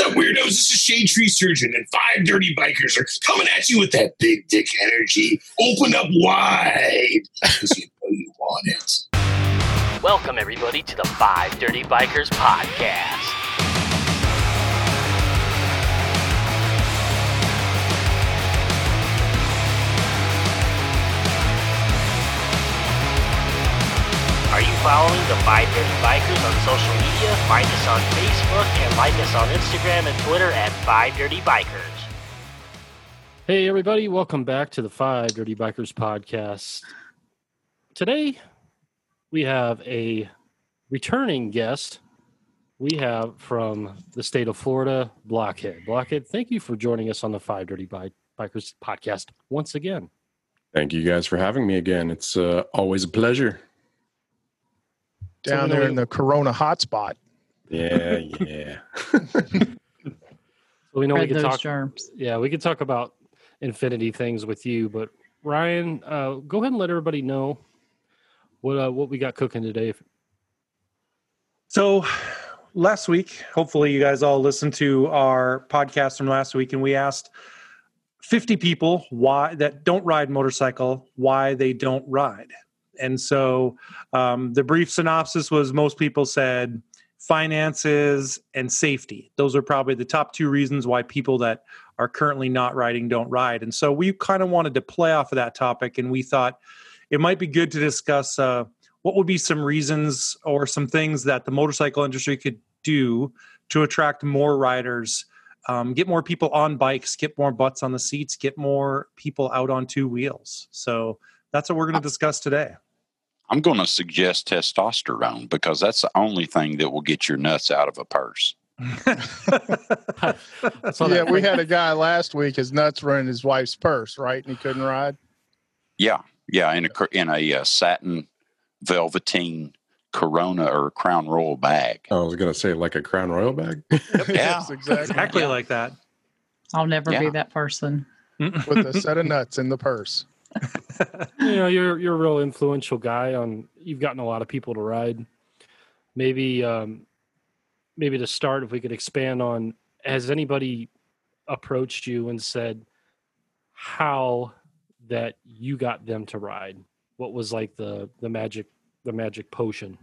What's up, weirdos? This is Shade Tree Surgeon, and Five Dirty Bikers are coming at you with that big dick energy. Open up wide, because you know you want it. Welcome, everybody, to the Five Dirty Bikers podcast. Are you following the Five Dirty Bikers on social media? Find us on Facebook and like us on Instagram and Twitter at Five Dirty Bikers. Hey, everybody. Welcome back to the Five Dirty Bikers podcast. Today, we have a returning guest. We have from the state of Florida, Blockhead. Blockhead, thank you for joining us on the Five Dirty Bikers podcast once again. Thank you guys for having me again. It's always a pleasure. Down there in the Corona hotspot. Yeah, yeah. So we know we could talk. Germs. Yeah, we could talk about infinity things with you, but Ryan, go ahead and let everybody know what we got cooking today. So last week, hopefully you guys all listened to our podcast from last week, and we asked 50 people why that don't ride motorcycle why they don't ride. And so the brief synopsis was most people said finances and safety. Those are probably the top two reasons why people that are currently not riding don't ride. And so we kind of wanted to play off of that topic, and we thought it might be good to discuss what would be some reasons or some things that the motorcycle industry could do to attract more riders, get more people on bikes, get more butts on the seats, get more people out on two wheels. So that's what we're going to discuss today. I'm going to suggest testosterone, because that's the only thing that will get your nuts out of a purse. Yeah, we had a guy last week, his nuts were in his wife's purse, right? And he couldn't ride. Yeah. Yeah. In a satin velveteen Corona or Crown Royal bag. I was going to say like a Crown Royal bag. Yeah, yes, exactly yeah. Like that. I'll never be that person. With a set of nuts in the purse. You know, you're a real influential guy on, you've gotten a lot of people to ride. Maybe, maybe to start, if we could expand on, has anybody approached you and said how that you got them to ride? What was like the magic potion?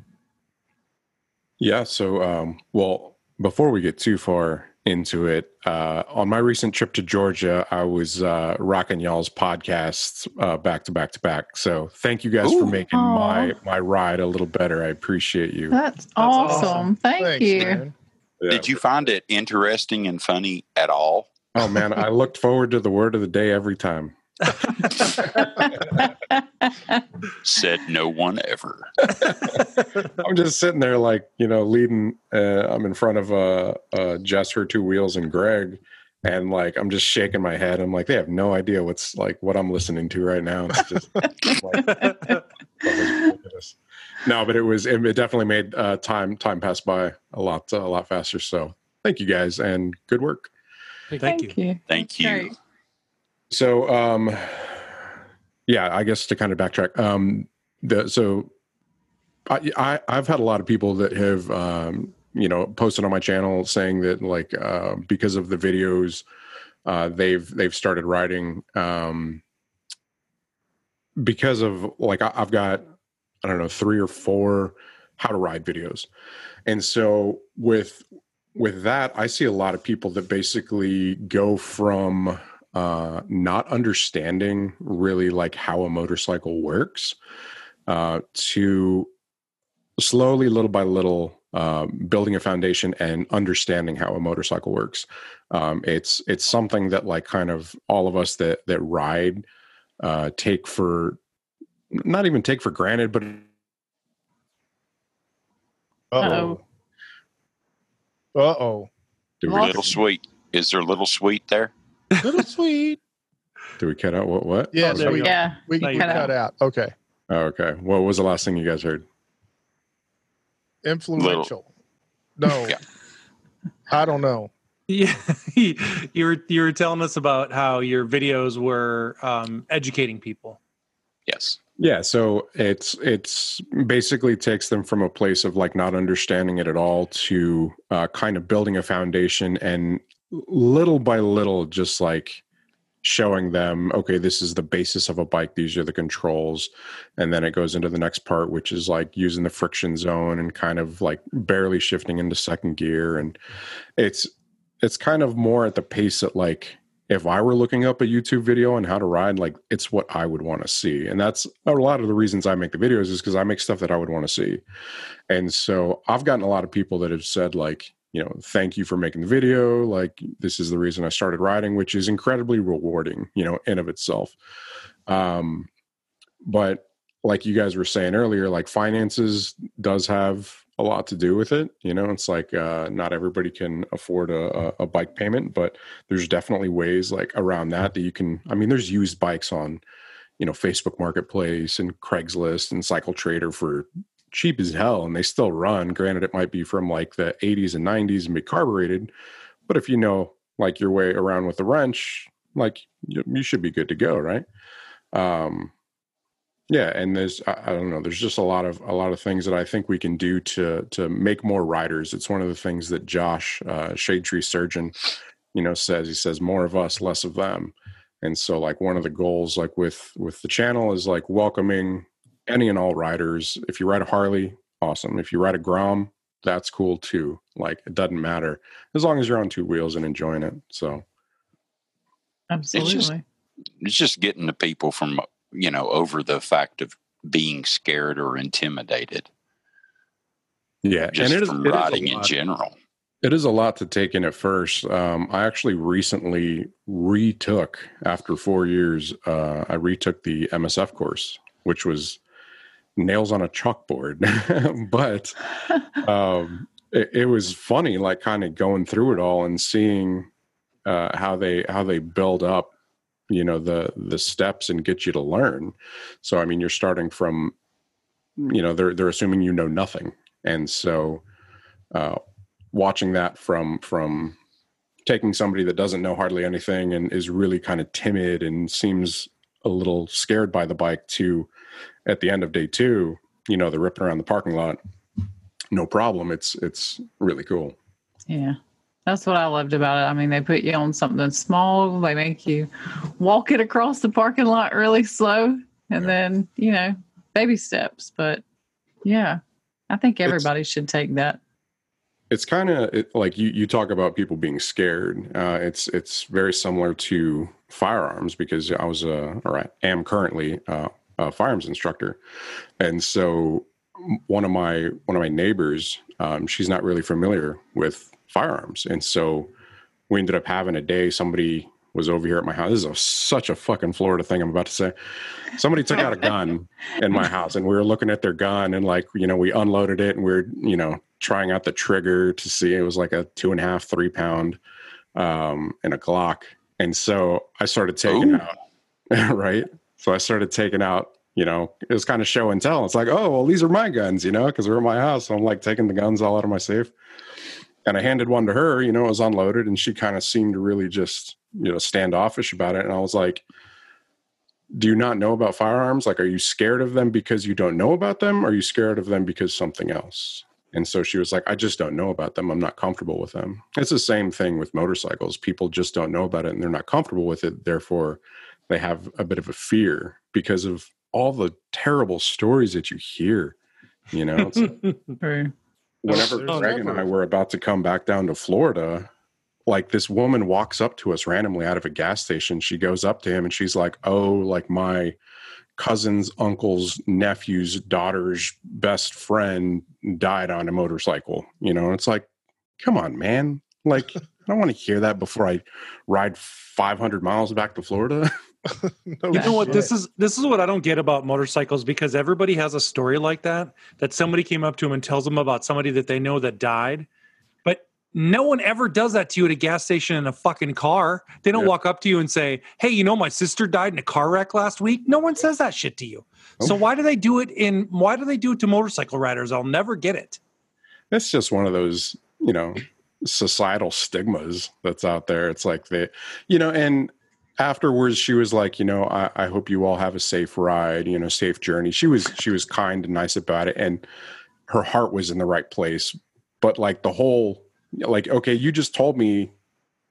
Yeah. So, well, before we get too far into it, on my recent trip to Georgia, I was rocking y'all's podcasts back to back. So thank you guys for making my ride a little better. I appreciate you. That's awesome. Thanks, you. Yeah. Did you find it interesting and funny at all? Oh man, I looked forward to the word of the day every time. Said no one ever. I'm just sitting there like, you know, leading I'm in front of Jess, her two wheels, and Greg, and like I'm just shaking my head. I'm like, they have no idea what's like what I'm listening to right now. It's just like, no, but it definitely made time pass by a lot faster. So thank you guys, and good work. Thank you. So, I guess to kind of backtrack, I've had a lot of people that have, you know, posted on my channel saying that like, because of the videos, they've started riding, because of like, I've got, I don't know, 3 or 4 how to ride videos. And so with that, I see a lot of people that basically go from, not understanding really like how a motorcycle works, to slowly, little by little, building a foundation and understanding how a motorcycle works. It's something that like kind of all of us that ride, not even take for granted, but little sweet. Is there little sweet there? Little sweet. Do we cut out what? Yeah, oh, we cut out. Okay. Oh, okay. What was the last thing you guys heard? Influential. Little. No. Yeah. I don't know. Yeah, you were telling us about how your videos were educating people. Yes. Yeah, so it's basically takes them from a place of like not understanding it at all to kind of building a foundation, and little by little just like showing them, okay, this is the basis of a bike, these are the controls, and then it goes into the next part, which is like using the friction zone and kind of like barely shifting into second gear. And it's kind of more at the pace that like if I were looking up a YouTube video on how to ride, like it's what I would want to see. And that's a lot of the reasons I make the videos, is because I make stuff that I would want to see. And so I've gotten a lot of people that have said like, you know, thank you for making the video. Like, this is the reason I started riding, which is incredibly rewarding, you know, in of itself. But like you guys were saying earlier, like finances does have a lot to do with it. You know, it's like not everybody can afford a bike payment, but there's definitely ways like around that you can. I mean, there's used bikes on, you know, Facebook Marketplace and Craigslist and Cycle Trader for cheap as hell, and they still run. Granted, it might be from like the 80s and 90s and be carbureted, but if you know like your way around with a wrench, like you should be good to go, right? Yeah, and there's, I don't know, there's just a lot of things that I think we can do to make more riders. It's one of the things that Josh, Shade Tree Surgeon, you know, says. He says, more of us, less of them. And so like one of the goals like with the channel is like welcoming any and all riders. If you ride a Harley, awesome. If you ride a Grom, that's cool too. Like it doesn't matter as long as you're on two wheels and enjoying it. So absolutely. It's just getting the people from, you know, over the fact of being scared or intimidated. Yeah. Just and from riding in general. It is a lot to take in at first. I actually recently retook, after 4 years, I retook the MSF course, which was nails on a chalkboard, but it was funny, like kind of going through it all and seeing how they build up, you know, the steps and get you to learn. So, I mean, you're starting from, you know, they're assuming you know nothing. And so watching that from taking somebody that doesn't know hardly anything and is really kind of timid and seems a little scared by the bike to at the end of day two, you know, they're ripping around the parking lot, no problem. It's really cool. Yeah. That's what I loved about it. I mean, they put you on something small. They make you walk it across the parking lot really slow. And then, you know, baby steps. But, yeah, I think everybody should take that. It's kind of like you talk about people being scared. It's very similar to firearms, because I was am currently a firearms instructor. And so one of my neighbors, she's not really familiar with firearms. And so we ended up having a day, somebody was over here at my house. This is such a fucking Florida thing I'm about to say. Somebody took out a gun in my house, and we were looking at their gun, and like, you know, we unloaded it and we're, you know, trying out the trigger to see. It was like a 2.5, 3 pound and a Glock. And so I started taking out, right? So I started taking out, you know, it was kind of show and tell. It's like, oh, well, these are my guns, you know, because we're at my house. So I'm like taking the guns all out of my safe. And I handed one to her, you know, it was unloaded, and she kind of seemed really just, you know, standoffish about it. And I was like, do you not know about firearms? Like, are you scared of them because you don't know about them? Or are you scared of them because something else? And so she was like, I just don't know about them. I'm not comfortable with them. It's the same thing with motorcycles. People just don't know about it and they're not comfortable with it. Therefore, they have a bit of a fear because of all the terrible stories that you hear, you know. It's like, whenever Greg and I were about to come back down to Florida, like this woman walks up to us randomly out of a gas station. She goes up to him and she's like, oh, like my cousin's uncle's nephew's daughter's best friend died on a motorcycle. You know, and it's like, come on, man. Like, I don't want to hear that before I ride 500 miles back to Florida. You know what? This is what I don't get about motorcycles, because everybody has a story like that somebody came up to them and tells them about somebody that they know that died. But no one ever does that to you at a gas station in a fucking car. They don't walk up to you and say, hey, you know, my sister died in a car wreck last week. No one says that shit to you. Okay. So why do they do it to motorcycle riders? I'll never get it. It's just one of those, you know, societal stigmas that's out there. It's like they, you know, and afterwards she was like, you know, I hope you all have a safe ride, you know, safe journey. She was kind and nice about it, and her heart was in the right place. But like the whole, like, okay, you just told me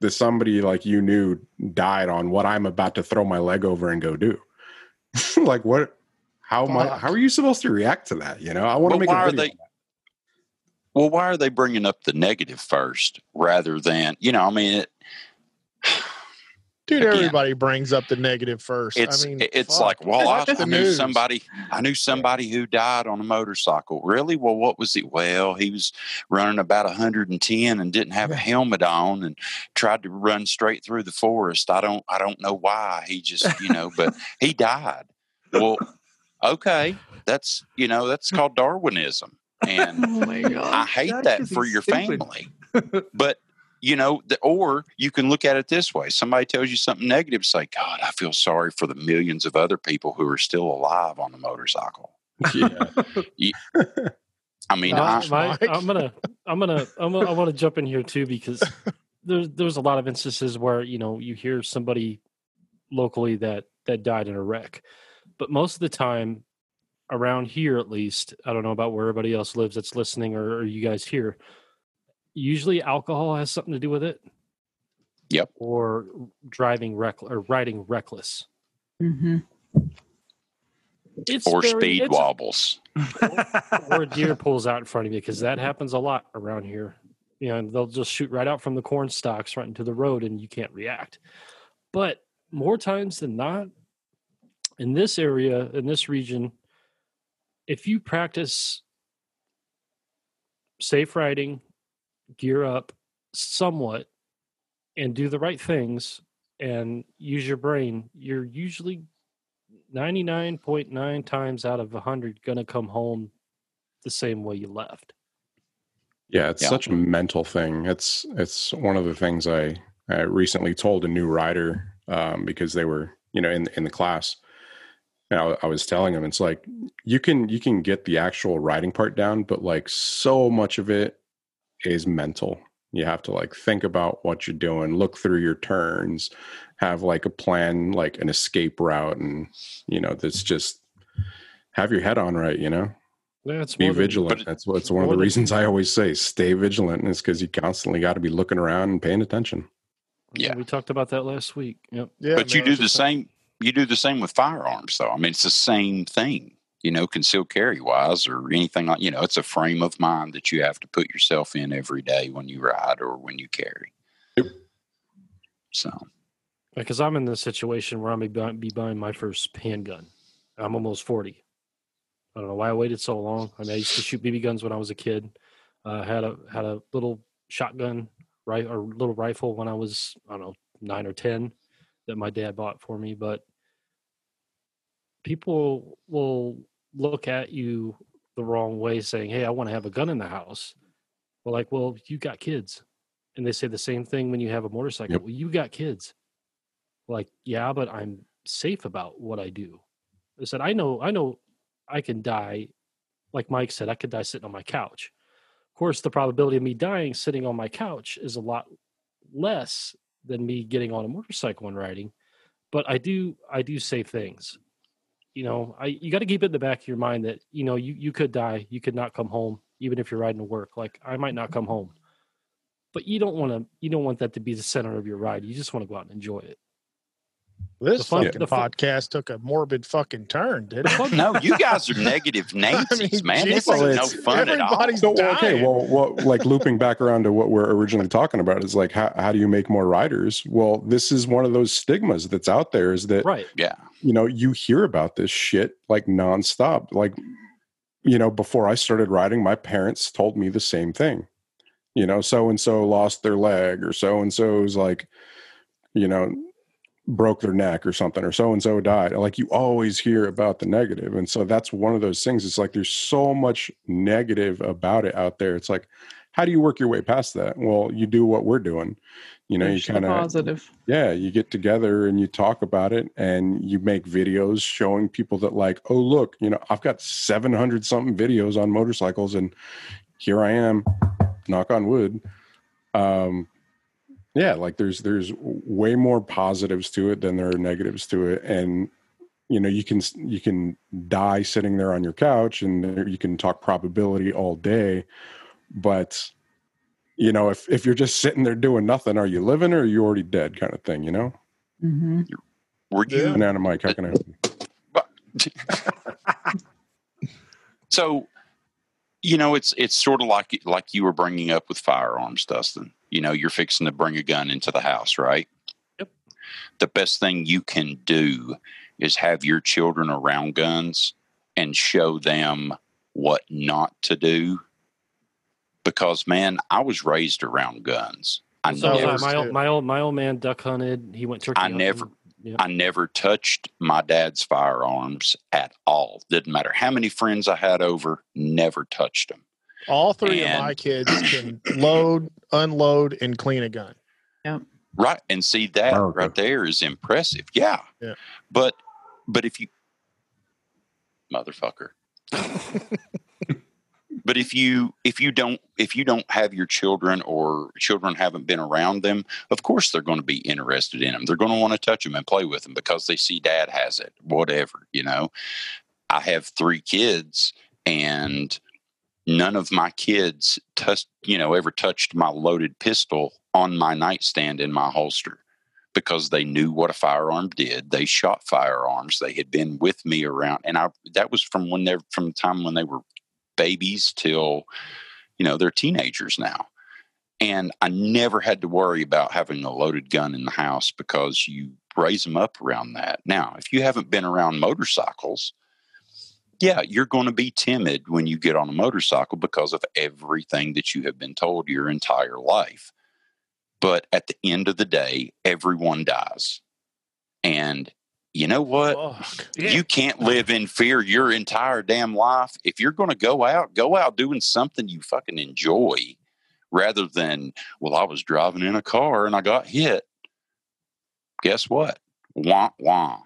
that somebody like you knew died on what I'm about to throw my leg over and go do. Like, what? How am I, how are you supposed to react to that? You know, I want to make a video. Well, why are they bringing up the negative first rather than, you know, I mean, it, dude, again, everybody brings up the negative first. It's, I mean, it's like, well, I knew somebody who died on a motorcycle. Really? Well, what was he? Well, he was running about 110 and didn't have a helmet on and tried to run straight through the forest. I don't know why. He just, you know, but he died. Well, okay. That's, you know, that's called Darwinism. And I hate that for your family. But, you know, or you can look at it this way. Somebody tells you something negative, say, God, I feel sorry for the millions of other people who are still alive on the motorcycle. Yeah. I mean, I want to jump in here too, because there's a lot of instances where, you know, you hear somebody locally that died in a wreck. But most of the time, around here at least, I don't know about where everybody else lives that's listening, or you guys here, usually alcohol has something to do with it. Yep. Or driving reckless, or riding reckless. Mm-hmm. Or speed wobbles. Or a deer pulls out in front of you, because that happens a lot around here. You know, and they'll just shoot right out from the corn stalks right into the road, and you can't react. But more times than not, in this area, in this region, if you practice safe riding, gear up somewhat, and do the right things and use your brain, you're usually 99.9 times out of 100 going to come home the same way you left. Yeah, it's such a mental thing. It's one of the things I recently told a new rider, because they were, you know, in the class. And I was telling him, it's like, you can get the actual riding part down, but like so much of it is mental. You have to like think about what you're doing, look through your turns, have like a plan, like an escape route. And, you know, that's just have your head on right, you know, be vigilant. That's what's one of the reasons I always say stay vigilant, is because you constantly got to be looking around and paying attention. Yeah. We talked about that last week. Yep. Yeah, but you do the same. You do the same with firearms, though. I mean, it's the same thing, you know, concealed carry wise or anything like, you know, it's a frame of mind that you have to put yourself in every day when you ride or when you carry. Yep. So. Because I'm in this situation where I'm going to be buying my first handgun. I'm almost 40. I don't know why I waited so long. I mean, I used to shoot BB guns when I was a kid. I had a little shotgun, right, or little rifle when I was, I don't know, 9 or 10 that my dad bought for me. But people will look at you the wrong way saying, hey, I want to have a gun in the house. Well, like, well, you got kids. And they say the same thing when you have a motorcycle. Yep. Well, you got kids. Like, yeah, but I'm safe about what I do. I said, I know I can die. Like Mike said, I could die sitting on my couch. Of course, the probability of me dying sitting on my couch is a lot less than me getting on a motorcycle and riding. But I do safe things. You know, you got to keep it in the back of your mind that, you know, you could die, you could not come home, even if you're riding to work. Like, I might not come home, but you don't want that to be the center of your ride. You just want to go out and enjoy it. This fucking podcast took a morbid fucking turn, didn't it? No, you guys are negative Nancy's, man. This ain't no fun at all. Okay, well, like looping back around to what we're originally talking about is like, how do you make more riders? Well, this is one of those stigmas that's out there, is that, right? Yeah, you know, you hear about this shit like nonstop. Like, you know, before I started riding, my parents told me the same thing. You know, so and so lost their leg, or so and so's like, you know, broke their neck or something, or so-and-so died. Like, you always hear about the negative. And so that's one of those things. It's like, there's so much negative about it out there. It's like, how do you work your way past that? Well, you do what we're doing. You know, you kind of positive. Yeah. You get together and you talk about it, and you make videos showing people that, like, oh, look, you know, I've got 700 something videos on motorcycles, and here I am, knock on wood, Yeah, like there's way more positives to it than there are negatives to it. And you know, you can die sitting there on your couch, and you can talk probability all day, but you know, if you're just sitting there doing nothing, are you living or are you already dead, kind of thing, you know? Mm-hmm. Were you banana Mike? How can I help you? So, you know, it's sort of like you were bringing up with firearms, Dustin. You know, you're fixing to bring a gun into the house, right? Yep. The best thing you can do is have your children around guns and show them what not to do. Because, man, I was raised around guns. My old man duck hunted. He went turkey hunting. I never touched my dad's firearms at all. Didn't matter how many friends I had over, never touched them. All three of my kids can load, unload, and clean a gun. Yeah. Right. And see, that right there is impressive. Yeah. Yeah. But if you... Motherfucker. But if you don't have your children, or children haven't been around them, of course they're going to be interested in them. They're going to want to touch them and play with them because they see dad has it, whatever, you know. I have three kids, and none of my kids ever touched my loaded pistol on my nightstand in my holster, because they knew what a firearm did. They shot firearms. They had been with me around, and that was from the time when they were babies till, you know, they're teenagers now. And I never had to worry about having a loaded gun in the house because you raise them up around that. Now, if you haven't been around motorcycles, yeah, you're going to be timid when you get on a motorcycle because of everything that you have been told your entire life. But at the end of the day, everyone dies. And you know what? Oh, yeah. You can't live in fear your entire damn life. If you're going to go out doing something you fucking enjoy, rather than, well, I was driving in a car and I got hit. Guess what? Wah, wah.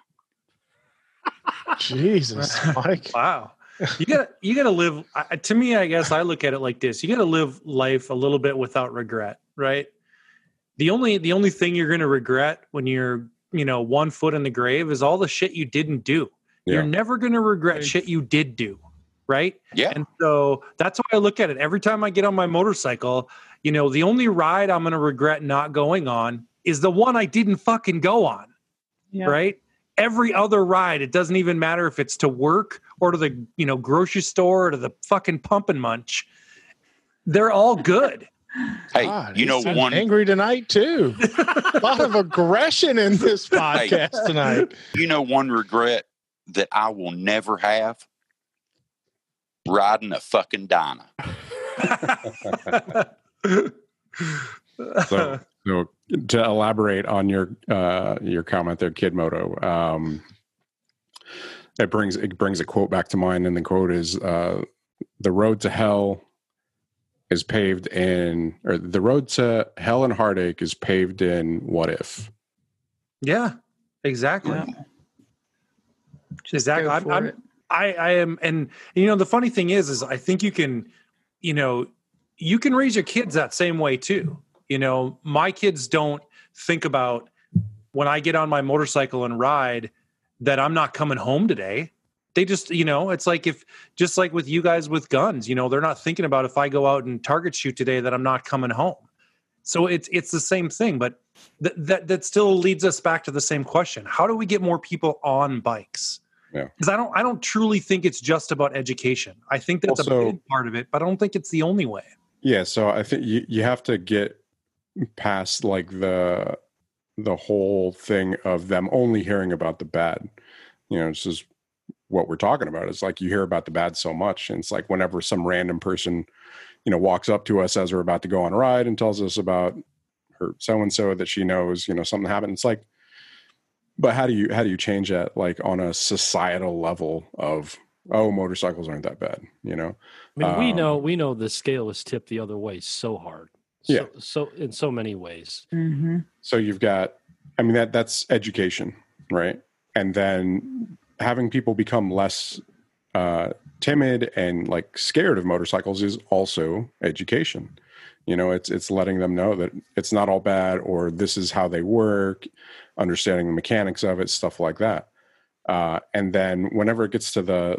Jesus, Mike. Wow. You gotta live. To me, I guess I look at it like this. You gotta live life a little bit without regret, right? The only thing you're going to regret when you're, you know, 1 foot in the grave is all the shit you didn't do. Yeah. You're never going to regret shit you did do, right? Yeah. And so that's why I look at it. Every time I get on my motorcycle, you know, the only ride I'm going to regret not going on is the one I didn't fucking go on, right? Every other ride, it doesn't even matter if it's to work or to the, you know, grocery store or to the fucking Pump and Munch. They're all good. Hey, God, you know, one angry tonight too. A lot of aggression in this podcast tonight. You know, one regret that I will never have: riding a fucking Dyna. So to elaborate on your comment there, Kid Moto, it brings a quote back to mind, and the quote is, the road to hell and heartache is paved in what if. Yeah, exactly. Yeah. Exactly. I am. And you know, the funny thing is I think you can raise your kids that same way too. You know, my kids don't think about, when I get on my motorcycle and ride, that I'm not coming home today. They just, you know, it's like just like with you guys with guns, you know, they're not thinking about, if I go out and target shoot today, that I'm not coming home. So it's the same thing, but that still leads us back to the same question. How do we get more people on bikes? Yeah. Because I don't truly think it's just about education. I think that's a big part of it, but I don't think it's the only way. Yeah. So I think you have to get past like the whole thing of them only hearing about the bad. You know, it's just what we're talking about. It's like you hear about the bad so much, and it's like whenever some random person, you know, walks up to us as we're about to go on a ride and tells us about her so-and-so that she knows, you know, something happened. It's like, but how do you change that, like on a societal level of, oh, motorcycles aren't that bad, you know? I mean, we know the scale is tipped the other way so hard. Yeah. So in so many ways. Mm-hmm. So you've got, I mean, that's education, right? And then having people become less timid and like scared of motorcycles is also education. You know, it's letting them know that it's not all bad, or this is how they work, understanding the mechanics of it, stuff like that. And then whenever it gets to the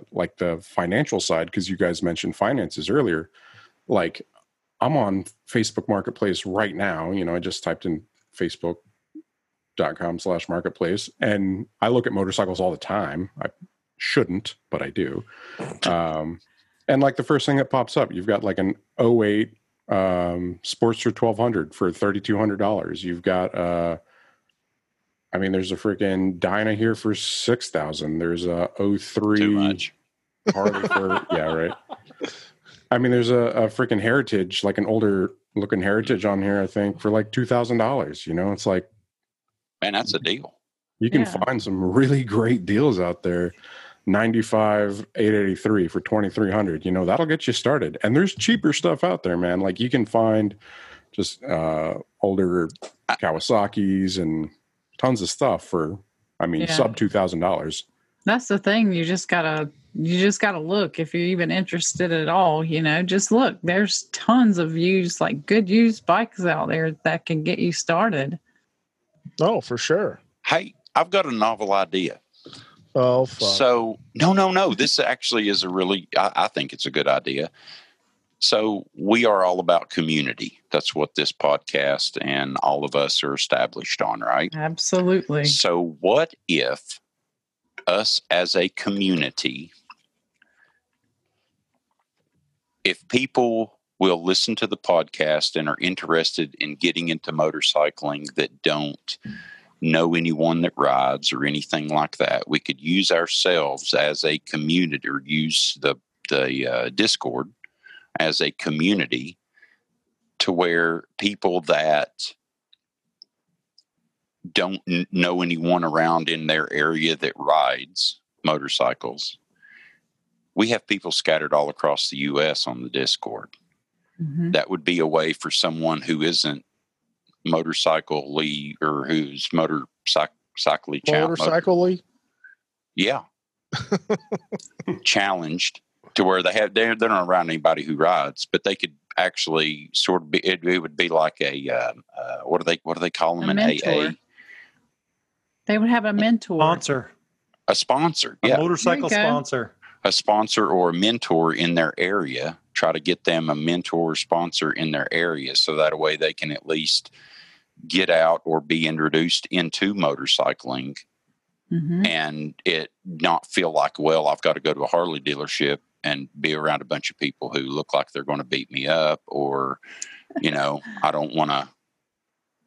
financial side, because you guys mentioned finances earlier, like I'm on Facebook Marketplace right now. You know, I just typed in facebook.com/marketplace, and I look at motorcycles all the time. I shouldn't, but I do. And like the first thing that pops up, you've got like an 08 Sportster 1200 for $3,200. You've got I mean, there's a freaking Dyna here for $6,000. There's a 03 too much. Harley for yeah, right. I mean, there's a freaking Heritage, like an older looking Heritage on here, I think, for like $2,000. You know, it's like, man, that's a deal. You can find some really great deals out there. 95 883 for $2,300. You know, that'll get you started. And there's cheaper stuff out there, man. Like you can find just older Kawasaki's and tons of stuff for, I mean, sub $2,000. That's the thing. You just gotta look if you're even interested at all. You know, just look. There's tons of used, like good used bikes out there that can get you started. Oh, for sure. Hey, I've got a novel idea. Oh, fuck. So no. This actually is a really, I think it's a good idea. So we are all about community. That's what this podcast and all of us are established on, right? Absolutely. So what if us as a community, if people will listen to the podcast and are interested in getting into motorcycling that don't know anyone that rides or anything like that, we could use ourselves as a community, or use the Discord as a community, to where people that don't know anyone around in their area that rides motorcycles, we have people scattered all across the U.S. on the Discord. Mm-hmm. That would be a way for someone who isn't motorcycly, or who's motorcyclically challenged, to where they don't around anybody who rides, but they could actually sort of be, it would be like a what do they call them, an AA? They would have a mentor, a sponsor, a motorcycle sponsor, a sponsor or a mentor in their area. Try to get them a mentor sponsor in their area, so that way they can at least get out or be introduced into motorcycling. Mm-hmm. And it not feel like, well, I've got to go to a Harley dealership and be around a bunch of people who look like they're going to beat me up, or, you know, I don't want to,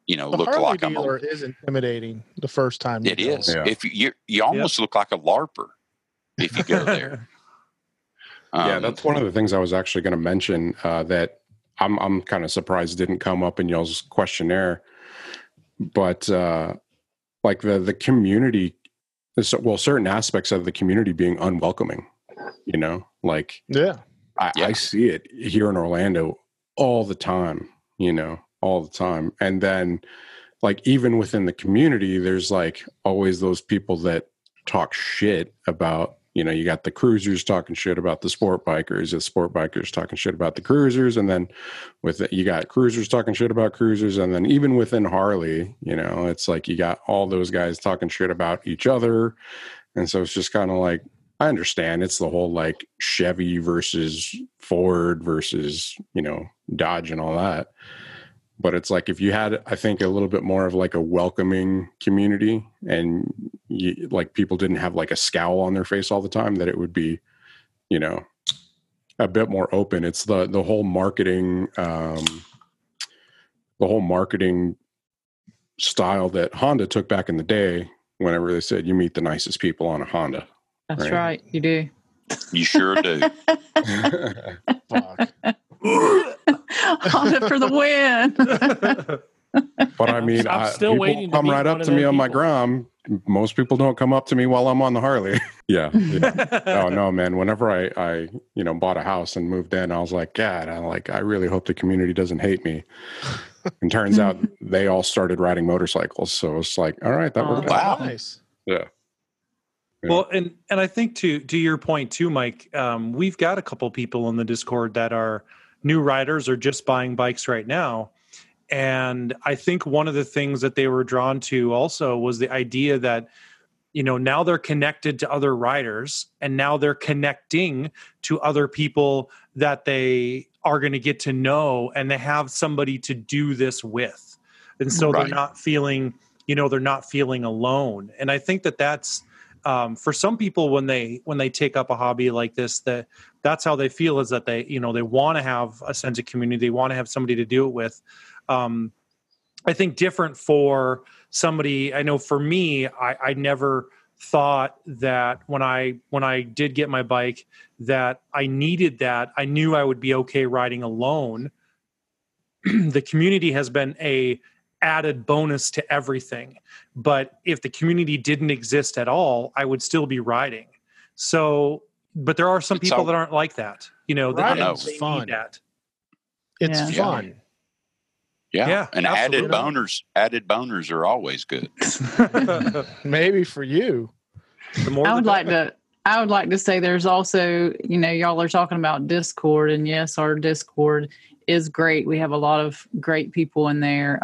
you know, the look Harley like I'm a... It is intimidating the first time. It is. Yeah. If you almost look like a LARPer if you go there. Yeah, that's one of the things I was actually going to mention that I'm kind of surprised didn't come up in y'all's questionnaire. But like the community, well, certain aspects of the community being unwelcoming, you know, like I see it here in Orlando all the time, you know, all the time. And then like even within the community, there's like always those people that talk shit about, you know, you got the cruisers talking shit about the sport bikers, the sport bikers talking shit about the cruisers. And then with it, you got cruisers talking shit about cruisers. And then even within Harley, you know, it's like you got all those guys talking shit about each other. And so it's just kind of like, I understand it's the whole like Chevy versus Ford versus, you know, Dodge and all that. But it's like if you had, I think, a little bit more of like a welcoming community, and you, like people didn't have like a scowl on their face all the time, that it would be, you know, a bit more open. It's the whole marketing, style that Honda took back in the day. Whenever they said you meet the nicest people on a Honda, that's right. You do. You sure do. Fuck. Honda for the win. But I mean, people come right up to me on my Grom. Most people don't come up to me while I'm on the Harley. Yeah. Oh, no, man. Whenever I, you know, bought a house and moved in, I was like, God, I really hope the community doesn't hate me. And turns out they all started riding motorcycles. So it's like, all right, that worked out. Wow. Nice. Yeah. Well, and I think to your point too, Mike, we've got a couple people in the Discord that are new riders are just buying bikes right now. And I think one of the things that they were drawn to also was the idea that, you know, now they're connected to other riders and now they're connecting to other people that they are going to get to know, and they have somebody to do this with. And so they're not feeling, you know, they're not feeling alone. And I think that that's, for some people when they take up a hobby like this, that's how they feel, is that they, you know, they want to have a sense of community. They want to have somebody to do it with. I think different for somebody. I know for me, I never thought that when I did get my bike that I needed that. I knew I would be okay riding alone. The community has been a added bonus to everything. But if the community didn't exist at all, I would still be riding. So, but there are some people that aren't like that. You know, they need that. It's fun. Yeah. And absolutely. added boners are always good. Maybe for you. I would like to say there's also, you know, y'all are talking about Discord, and yes, our Discord is great. We have a lot of great people in there,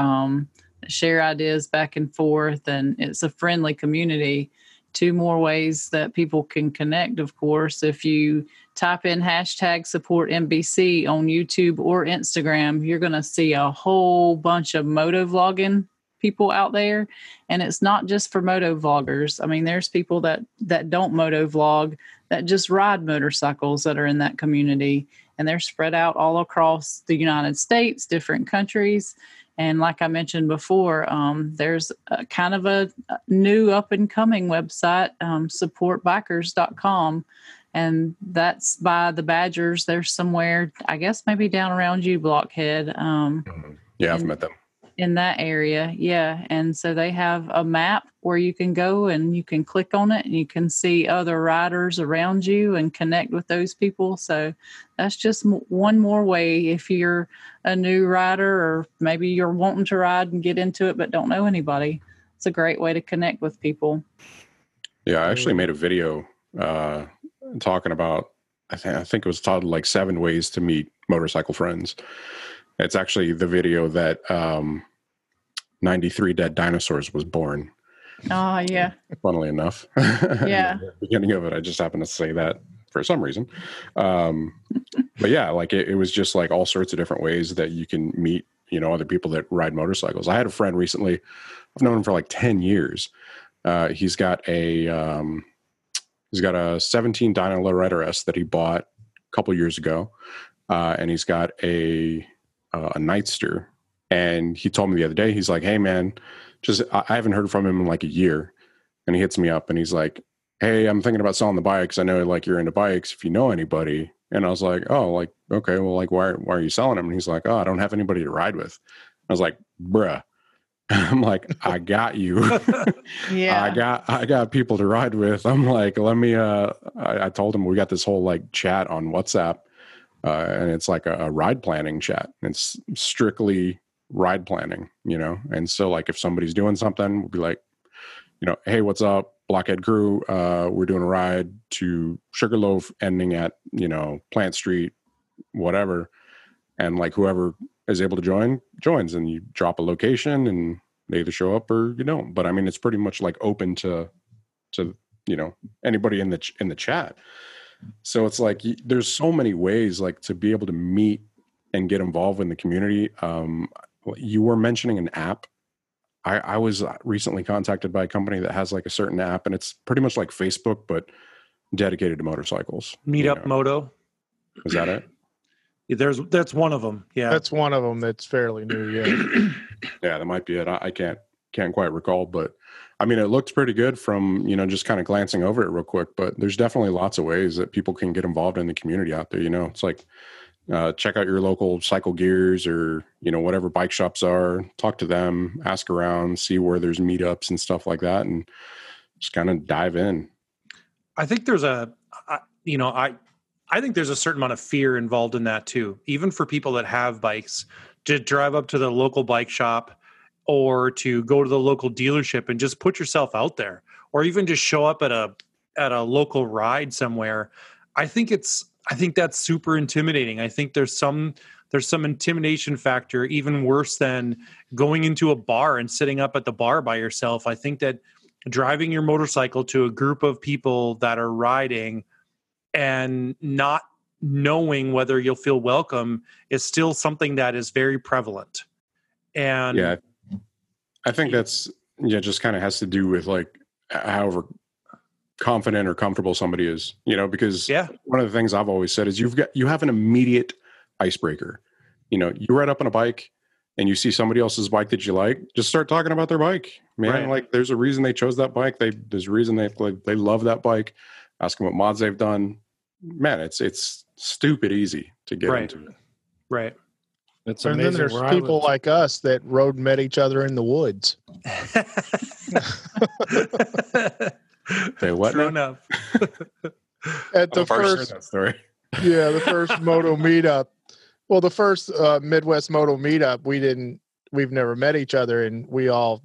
share ideas back and forth, and it's a friendly community. Two more ways that people can connect, of course. If you type in #SupportMBC on YouTube or Instagram, you're going to see a whole bunch of moto vlogging people out there. And it's not just for moto vloggers. I mean, there's people that don't moto vlog, that just ride motorcycles, that are in that community. And they're spread out all across the United States, different countries. And like I mentioned before, there's a kind of a new up-and-coming website, supportbikers.com, and that's by the Badgers. They're somewhere, I guess, maybe down around you, Blockhead. I've met them. In that area, yeah. And so they have a map where you can go and you can click on it and you can see other riders around you and connect with those people. So that's just one more way if you're a new rider, or maybe you're wanting to ride and get into it but don't know anybody. It's a great way to connect with people. Yeah, I actually made a video talking about, I think it was titled like 7 ways to meet motorcycle friends. It's actually the video that 93 Dead Dinosaurs was born. Oh, yeah. Funnily enough. Yeah. At the beginning of it, I just happened to say that for some reason. But yeah, like it was just like all sorts of different ways that you can meet, you know, other people that ride motorcycles. I had a friend recently, I've known him for like 10 years. He's got a 17 Dyna Low Rider S that he bought a couple years ago. And he's got a Nightster, and he told me the other day, he's like, hey man, I haven't heard from him in like a year, and he hits me up and he's like, hey, I'm thinking about selling the bike, 'cause I know like you're into bikes, if you know anybody. And I was like, oh, like, okay, well, like, why are you selling them? And he's like, oh, I don't have anybody to ride with. I was like, bruh. I'm like, I got you. Yeah. I got people to ride with. I'm like, let me, I told him we got this whole like chat on WhatsApp. And it's like a ride planning chat. It's strictly ride planning, you know? And so like, if somebody's doing something, we'll be like, you know, hey, what's up, Blockhead crew? We're doing a ride to Sugarloaf ending at, you know, Plant Street, whatever. And like whoever is able to join, joins, and you drop a location and they either show up or you don't. But I mean, it's pretty much like open to, you know, anybody in the chat. So it's like there's so many ways like to be able to meet and get involved in the community. You were mentioning an app. I was recently contacted by a company that has like a certain app, and it's pretty much like Facebook but dedicated to motorcycles. Meetup Moto. Is that it? That's one of them. Yeah, that's one of them. That's fairly new. Yeah, yeah, that might be it. I can't quite recall, but I mean, it looked pretty good from, you know, just kind of glancing over it real quick, but there's definitely lots of ways that people can get involved in the community out there. You know, it's like, check out your local cycle gears or, you know, whatever bike shops are, talk to them, ask around, see where there's meetups and stuff like that, and just kind of dive in. I think there's a certain amount of fear involved in that too, even for people that have bikes, to drive up to the local bike shop or to go to the local dealership and just put yourself out there, or even just show up at a local ride somewhere. I think it's I think that's super intimidating. I think there's some intimidation factor even worse than going into a bar and sitting up at the bar by yourself. I think that driving your motorcycle to a group of people that are riding and not knowing whether you'll feel welcome is still something that is very prevalent. And yeah, I think that's just kind of has to do with like however confident or comfortable somebody is, because one of the things I've always said is you have an immediate icebreaker. You ride up on a bike and you see somebody else's bike that you like, just start talking about their bike, man. Right. Like there's a reason they chose that bike. There's a reason they love that bike. Ask them what mods they've done, man. It's stupid easy to get into it. Right. It's amazing. And then there's people like us that road met each other in the woods. They what? True enough. At the first story. Yeah, the first moto meetup. Well, the first Midwest moto meetup, we've never met each other, and we all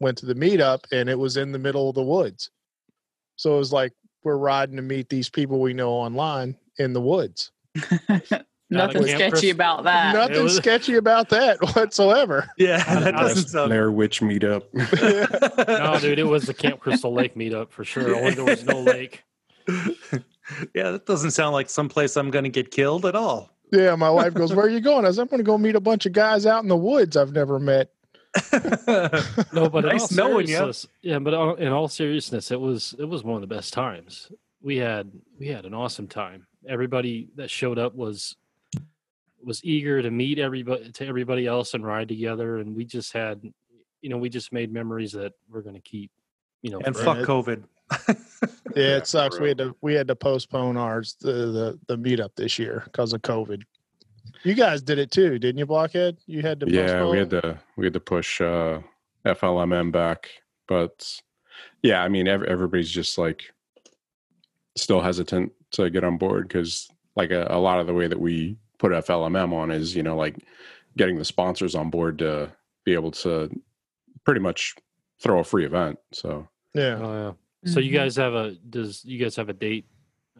went to the meetup, and it was in the middle of the woods. So it was like we're riding to meet these people we know online in the woods. Nothing sketchy about that. Nothing sketchy about that whatsoever. Yeah, that doesn't sound Blair Witch meetup. No, dude, it was the Camp Crystal Lake meetup for sure. Only there was no lake. Yeah, that doesn't sound like someplace I'm going to get killed at all. Yeah, my wife goes, "Where are you going?" I said, "I'm going to go meet a bunch of guys out in the woods I've never met." No, but nice knowing you. Yeah, but in all seriousness, it was one of the best times. We had an awesome time. Everybody that showed up was eager to meet everybody else and ride together, and we just had we just made memories that we're going to keep and forever. Fuck COVID. Yeah, it sucks. We had to postpone ours the meetup this year because of COVID. You guys did it too, didn't you, Blockhead? You had to postpone. we had to push FLMM back, but yeah, I mean everybody's just like still hesitant to get on board because like a lot of the way that we put FLMM on is, like getting the sponsors on board to be able to pretty much throw a free event. So, yeah. Oh, yeah. So you guys have a date,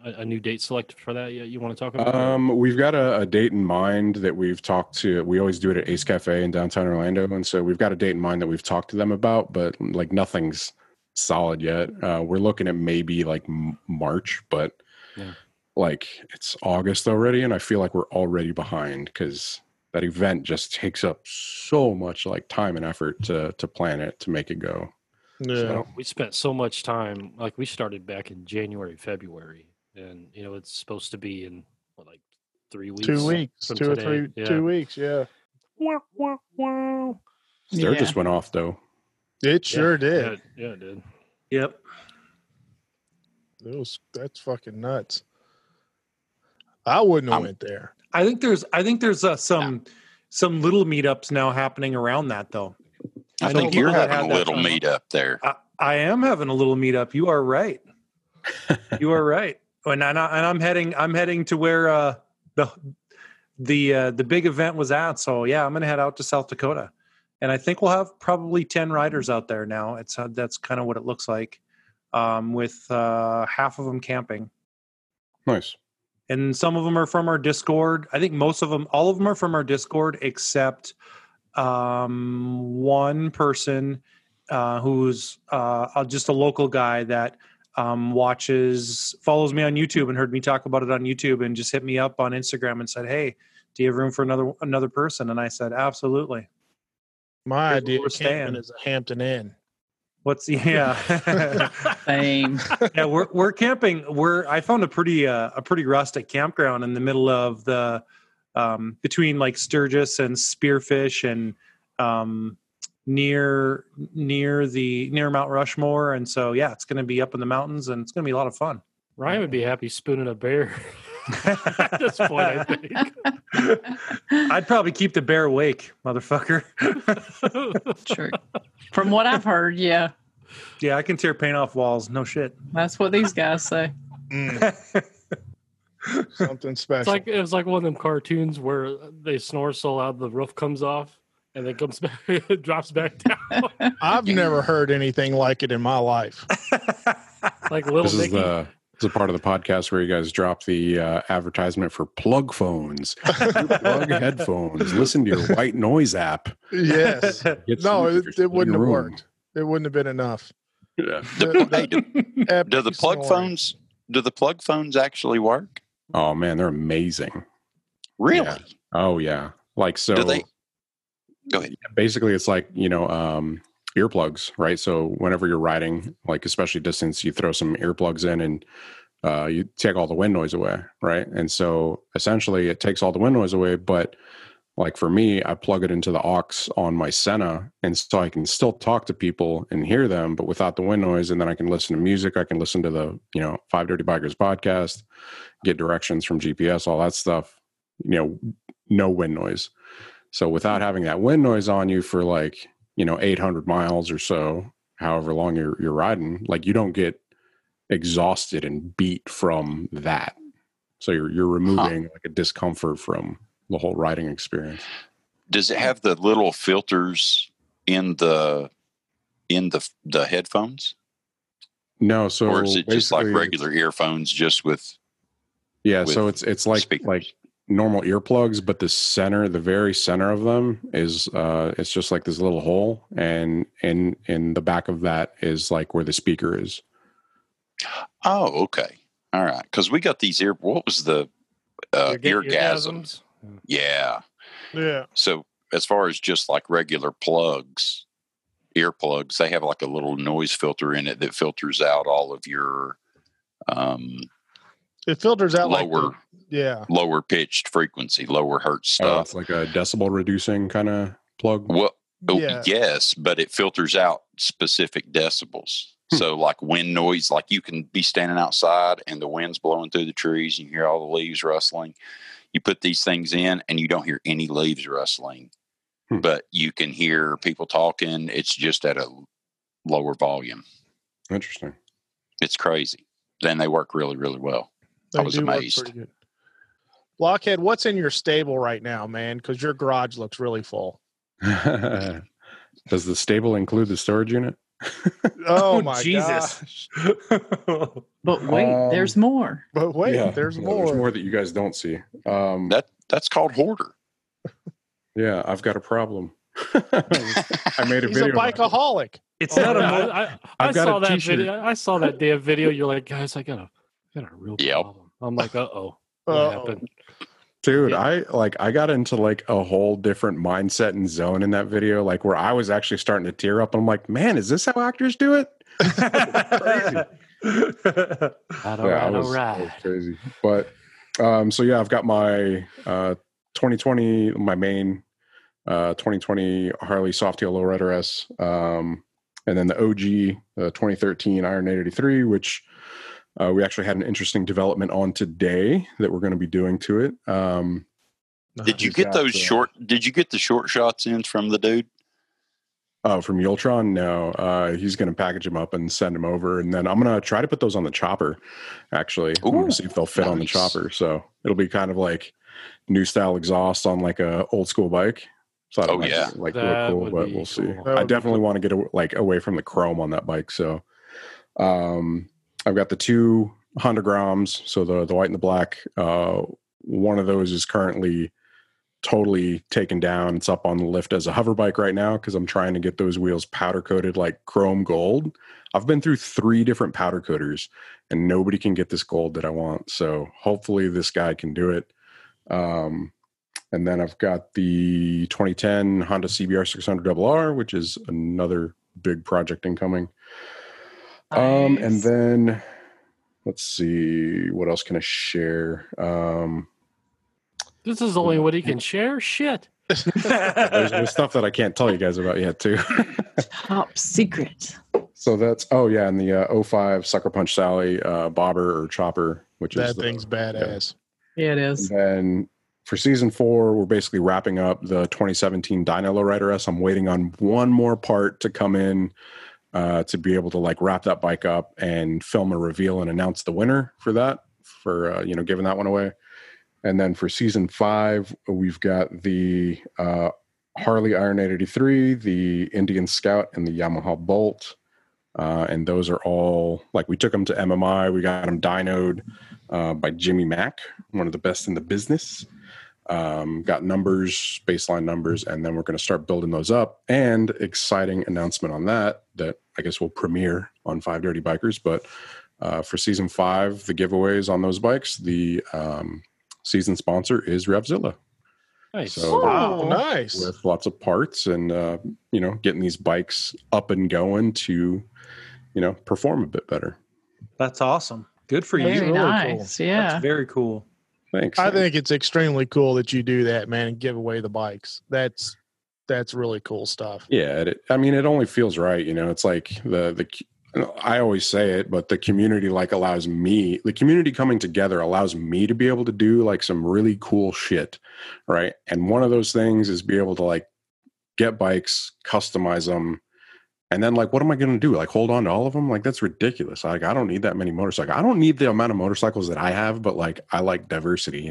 a new date selected for that? You want to talk about? We've got a date in mind that we've talked to. We always do it at Ace Cafe in downtown Orlando. And so we've got a date in mind that we've talked to them about, but like nothing's solid yet. We're looking at maybe like March, but yeah. Like it's August already, and I feel like we're already behind because that event just takes up so much like time and effort to plan it, to make it go. Yeah, so we spent so much time. Like we started back in January, February, and it's supposed to be in like 3 weeks, 2 weeks, from two today. Or three, yeah. 2 weeks. Yeah. Wow. Sturgis went off though. It sure did. Yeah, it did. Yep. That's fucking nuts. I wouldn't have went there. I think there's some little meetups now happening around that though. I think you're having a little meetup there. I am having a little meetup. You are right. You are right. And I'm heading to where the big event was at. So yeah, I'm gonna head out to South Dakota, and I think we'll have probably 10 riders out there now. That's kind of what it looks like, with half of them camping. Nice. And some of them are from our Discord. I think most of them, all of them are from our Discord, except one person who's just a local guy that follows me on YouTube and heard me talk about it on YouTube and just hit me up on Instagram and said, "Hey, do you have room for another person?" And I said, "Absolutely." My Here's idea of camping is a Hampton Inn. Same. Yeah, we're camping. I found a pretty rustic campground in the middle of the between like Sturgis and Spearfish and near Mount Rushmore. And so yeah, it's gonna be up in the mountains and it's gonna be a lot of fun. Ryan would be happy spooning a bear. At this point, I think I'd probably keep the bear awake, motherfucker. Sure. From what I've heard, yeah. Yeah, I can tear paint off walls. No shit. That's what these guys say. Something special. It was like one of them cartoons where they snore so loud the roof comes off and then comes back, it drops back down. I've never heard anything like it in my life. Like little Nicky. is a part of the podcast where you guys drop the advertisement for plug phones, plug headphones, listen to your white noise app. Yes. No, it wouldn't have worked. It wouldn't have been enough. Yeah. Do the plug phones actually work? Oh man, they're amazing. Really? Yeah. Oh yeah. Like, so go ahead. Basically it's like, you know, earplugs, right? So whenever you're riding, like especially distance, you throw some earplugs in and you take all the wind noise away, right? And so essentially it takes all the wind noise away, but like for me, I plug it into the aux on my Senna, and so I can still talk to people and hear them, but without the wind noise. And then I can listen to music. I can listen to the, you know, Five Dirty Bikers podcast, get directions from GPS, all that stuff. You know, no wind noise. So without having that wind noise on you for like, you know, 800 miles or so, however long you're riding, like you don't get exhausted and beat from that. So you're removing like a discomfort from the whole riding experience. Does it have the little filters in the headphones? No, so, or is it just like regular earphones just with? Yeah, with so it's like speakers, like normal earplugs, but the very center of them is it's just like this little hole, and in the back of that is like where the speaker is. Oh, okay, all right. Because we got these what was the eargasms? Yeah. Yeah. So as far as just like regular plugs, earplugs, they have like a little noise filter in it that filters out all of your it filters out lower pitched frequency, lower hertz stuff. Oh, it's like a decibel reducing kind of plug. Well, yeah. Yes, but it filters out specific decibels. So like wind noise, like you can be standing outside and the wind's blowing through the trees and you hear all the leaves rustling. You put these things in and you don't hear any leaves rustling, but you can hear people talking. It's just at a lower volume. Interesting. It's crazy. Then they work really, really well. I was amazed. Blockhead, what's in your stable right now, man? Because your garage looks really full. Does the stable include the storage unit? Oh my Jesus! But wait, there's more. But wait, yeah, there's more. There's more that you guys don't see. That's called hoarder. Yeah, I've got a problem. I made a He's video. He's a bikeaholic. It's not a. I saw that video. I saw that damn video. You're like, guys, I got a real problem. I'm like, what happened? Dude, yeah. I got into like a whole different mindset and zone in that video, like where I was actually starting to tear up. And I'm like, man, is this how actors do it? Crazy. All right. Crazy. But so yeah, I've got my 2020, my main 2020 Harley Softail Low Rider S, and then the OG 2013 Iron 883, which we actually had an interesting development on today that we're going to be doing to it. Did you get the short shots in from the dude? Oh, from Ultron? No. He's going to package them up and send them over. And then I'm going to try to put those on the chopper, actually. Ooh, I'm going to see if they'll fit on the chopper. So it'll be kind of like new style exhaust on like a old school bike. So I don't know, like real cool, but we'll see. I definitely want to get like away from the chrome on that bike. So, I've got the two 100 grams, so the white and the black. One of those is currently totally taken down. It's up on the lift as a hover bike right now because I'm trying to get those wheels powder coated like chrome gold. I've been through 3 different powder coaters, and nobody can get this gold that I want. So hopefully this guy can do it. And then I've got the 2010 Honda CBR600RR, which is another big project incoming. And then let's see, what else can I share? This is only what he can share. Shit. there's stuff that I can't tell you guys about yet too. Top secret. So that's, and the 05 Sucker Punch Sally, bobber or chopper, which that is. That thing's badass. Yeah, it is. And then for season 4, we're basically wrapping up the 2017 Dyna Low Rider S. I'm waiting on one more part to come in. To be able to like wrap that bike up and film a reveal and announce the winner for that, for giving that one away. And then for season 5, we've got the Harley Iron 883, the Indian Scout, and the Yamaha Bolt. And those are all, like, we took them to MMI. We got them dynoed by Jimmy Mack, one of the best in the business. Got numbers, baseline numbers, and then we're going to start building those up. And exciting announcement on that I guess will premiere on Five Dirty Bikers. But for season 5, the giveaways on those bikes, the season sponsor is Revzilla. Nice. So, wow, nice. With lots of parts and, getting these bikes up and going to, perform a bit better. That's awesome. Good for you. Very nice. Cool. Yeah. That's very cool. Thanks. I think it's extremely cool that you do that, man, and give away the bikes. That's really cool stuff. Yeah. It only feels right. It's like I always say it, but the community the community coming together allows me to be able to do some really cool shit. Right. And one of those things is be able to get bikes, customize them. And then what am I going to do? Hold on to all of them? That's ridiculous. I don't need that many motorcycles. I don't need the amount of motorcycles that I have, but I like diversity,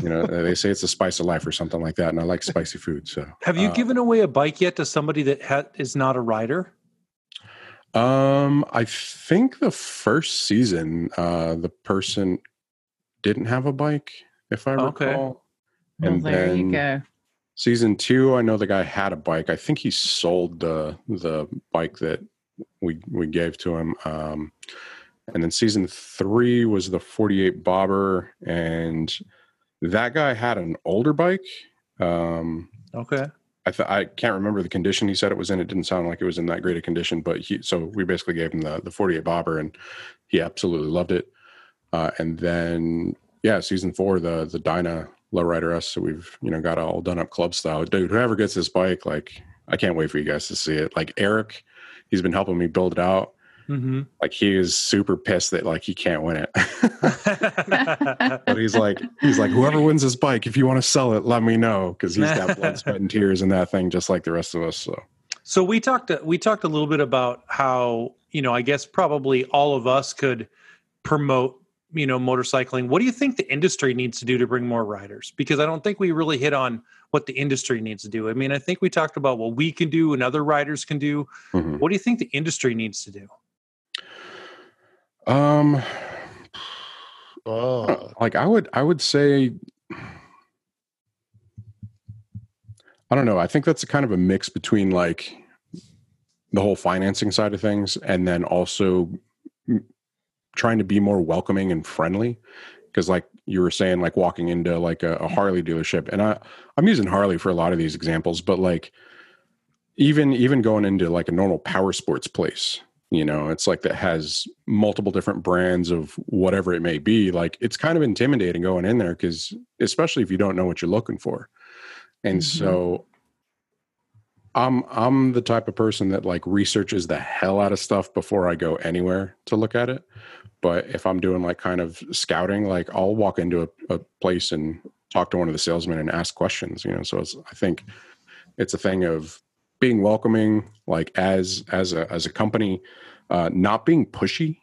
they say it's the spice of life or something like that. And I like spicy food. So have you given away a bike yet to somebody that is not a rider? I think the first season, the person didn't have a bike, if I recall. Well, and there you go. Season 2, I know the guy had a bike. I think he sold the bike that we gave to him. And then season 3 was the 48 bobber, and that guy had an older bike. Okay. I can't remember the condition he said it was in. It didn't sound like it was in that great a condition, but so we basically gave him the 48 bobber, and he absolutely loved it. And then, yeah, season 4, the Dyna Low Rider S. So we've, got all done up club style. Dude, whoever gets this bike, I can't wait for you guys to see it. Eric, he's been helping me build it out. Mm-hmm. He is super pissed that he can't win it, but he's like, whoever wins this bike, if you want to sell it, let me know, because he's got blood, sweat, and tears in that thing, just like the rest of us. So we talked a little bit about how I guess probably all of us could promote motorcycling. What do you think the industry needs to do to bring more riders? Because I don't think we really hit on what the industry needs to do. I mean, I think we talked about what we can do and other riders can do. Mm-hmm. What do you think the industry needs to do? I would say, I don't know. I think that's a kind of a mix between the whole financing side of things, and then also trying to be more welcoming and friendly. Cause you were saying, walking into a Harley dealership, and I'm using Harley for a lot of these examples, but even going into a normal power sports place, it's that has multiple different brands of whatever it may be. It's kind of intimidating going in there, because especially if you don't know what you're looking for. And mm-hmm. So I'm the type of person that researches the hell out of stuff before I go anywhere to look at it. But if I'm doing kind of scouting, I'll walk into a place and talk to one of the salesmen and ask questions, So I think it's a thing of being welcoming, as a company, not being pushy,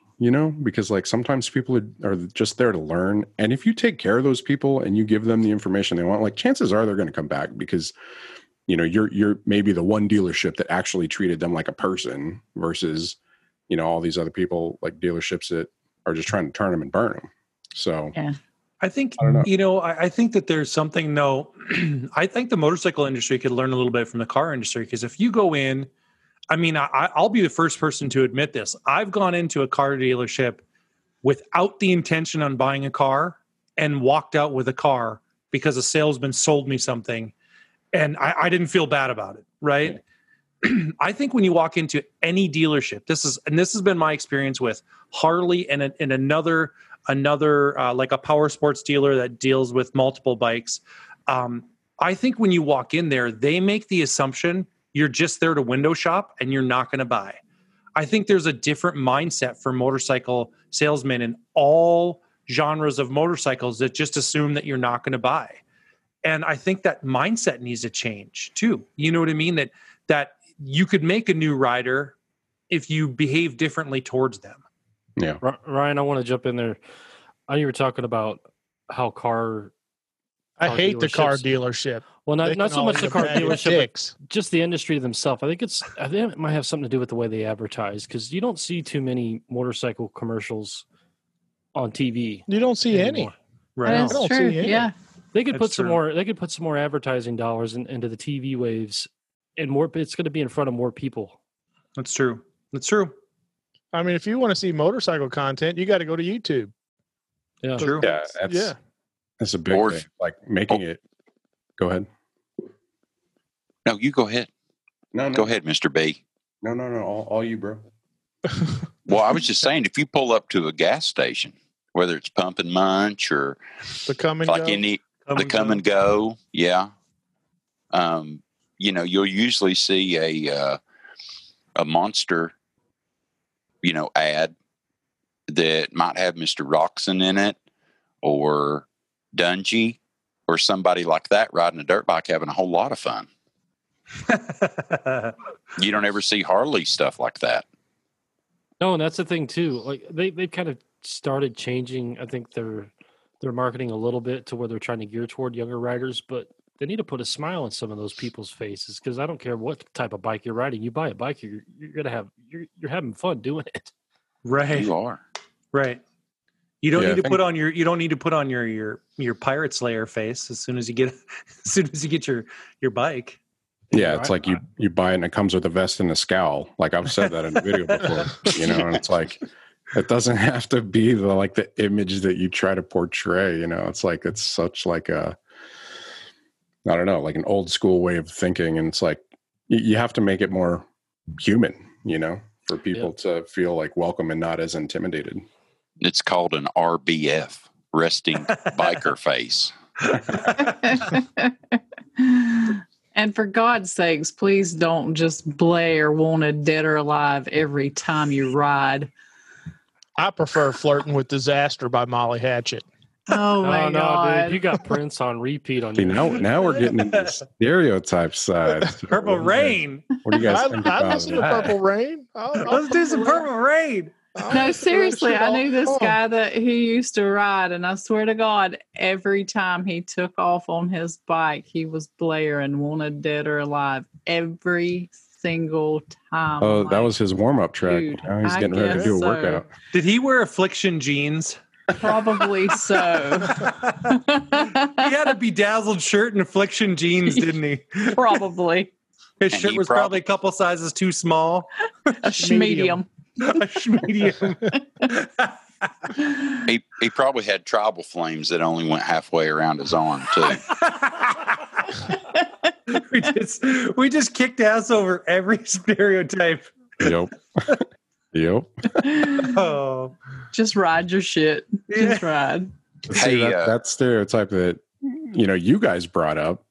because sometimes people are just there to learn. And if you take care of those people and you give them the information they want, chances are they're going to come back, because you're maybe the one dealership that actually treated them like a person versus, all these other people, dealerships that are just trying to turn them and burn them. So yeah. I think, I think that there's something, though, I think the motorcycle industry could learn a little bit from the car industry. Because if you go in, I'll be the first person to admit this. I've gone into a car dealership without the intention on buying a car and walked out with a car because a salesman sold me something, and I didn't feel bad about it. Right. Yeah. I think when you walk into any dealership, this has been my experience with Harley and another like a power sports dealer that deals with multiple bikes. I think when you walk in there, they make the assumption you're just there to window shop and you're not going to buy. I think there's a different mindset for motorcycle salesmen in all genres of motorcycles that just assume that you're not going to buy. And I think that mindset needs to change too. You know what I mean? That you could make a new rider if you behave differently towards them. Yeah, Ryan, I want to jump in there. You were talking about how car I hate the car dealership. Well, not so much the car dealership, but just the industry themselves. I think it might have something to do with the way they advertise, because you don't see too many motorcycle commercials on TV. You don't see anymore. Right. That's true. See any. Yeah. They could put some more advertising dollars into the TV waves, and more. It's going to be in front of more people. That's true. That's true. I mean, if you want to see motorcycle content, you got to go to YouTube. Yeah. True. Yeah. That's a big thing. Like making it. Go ahead. No, you go ahead. No. Go ahead, Mr. B. No. All you, bro. Well, I was just saying, if you pull up to a gas station, whether it's Pump and Munch or the Come and Go. Yeah. You know, you'll usually see a Monster, you know, ad that might have Mr. Roxon in it or Dungy or somebody like that riding a dirt bike having a whole lot of fun. You don't ever see Harley stuff like that. No, and that's the thing too. Like they've kind of started changing, I think, their marketing a little bit to where they're trying to gear toward younger riders, but they need to put a smile on some of those people's faces, because I don't care what type of bike you're riding. You buy a bike, you're gonna have you're having fun doing it. Right. You are. Right. You don't need to put on your Pirate Slayer face as soon as you get your bike. Yeah, it's like you buy it and it comes with a vest and a scowl. Like I've said that in a video before, you know, and it's like it doesn't have to be the image that you try to portray, you know. It's like it's such like a I don't know, like an old school way of thinking, and it's like you have to make it more human, you know, for people to feel like welcome and not as intimidated. It's called an RBF, resting biker face. And for God's sakes, please don't just blare "Wanted Dead or Alive" every time you ride. I prefer "Flirting with Disaster" by Molly Hatchet. Oh my God! Dude, you got Prince on repeat on you. Now we're getting into the stereotype side. Purple Rain. What do you guys think about that? I listen to Purple Rain. Let's do some Purple Rain. No, seriously, I knew this guy that he used to ride, and I swear to God, every time he took off on his bike, he was blaring "Wanted Dead or Alive" every single time. Oh, that was his warm-up track. Dude, now he's getting ready to do a workout. Did he wear Affliction jeans? Probably so. He had a bedazzled shirt and Affliction jeans, didn't he? Probably. His shirt was probably a couple sizes too small. A medium. He probably had tribal flames that only went halfway around his arm too. we just kicked ass over every stereotype. Yep. Oh, just ride your shit. Yeah. Just ride. See, that stereotype that you guys brought up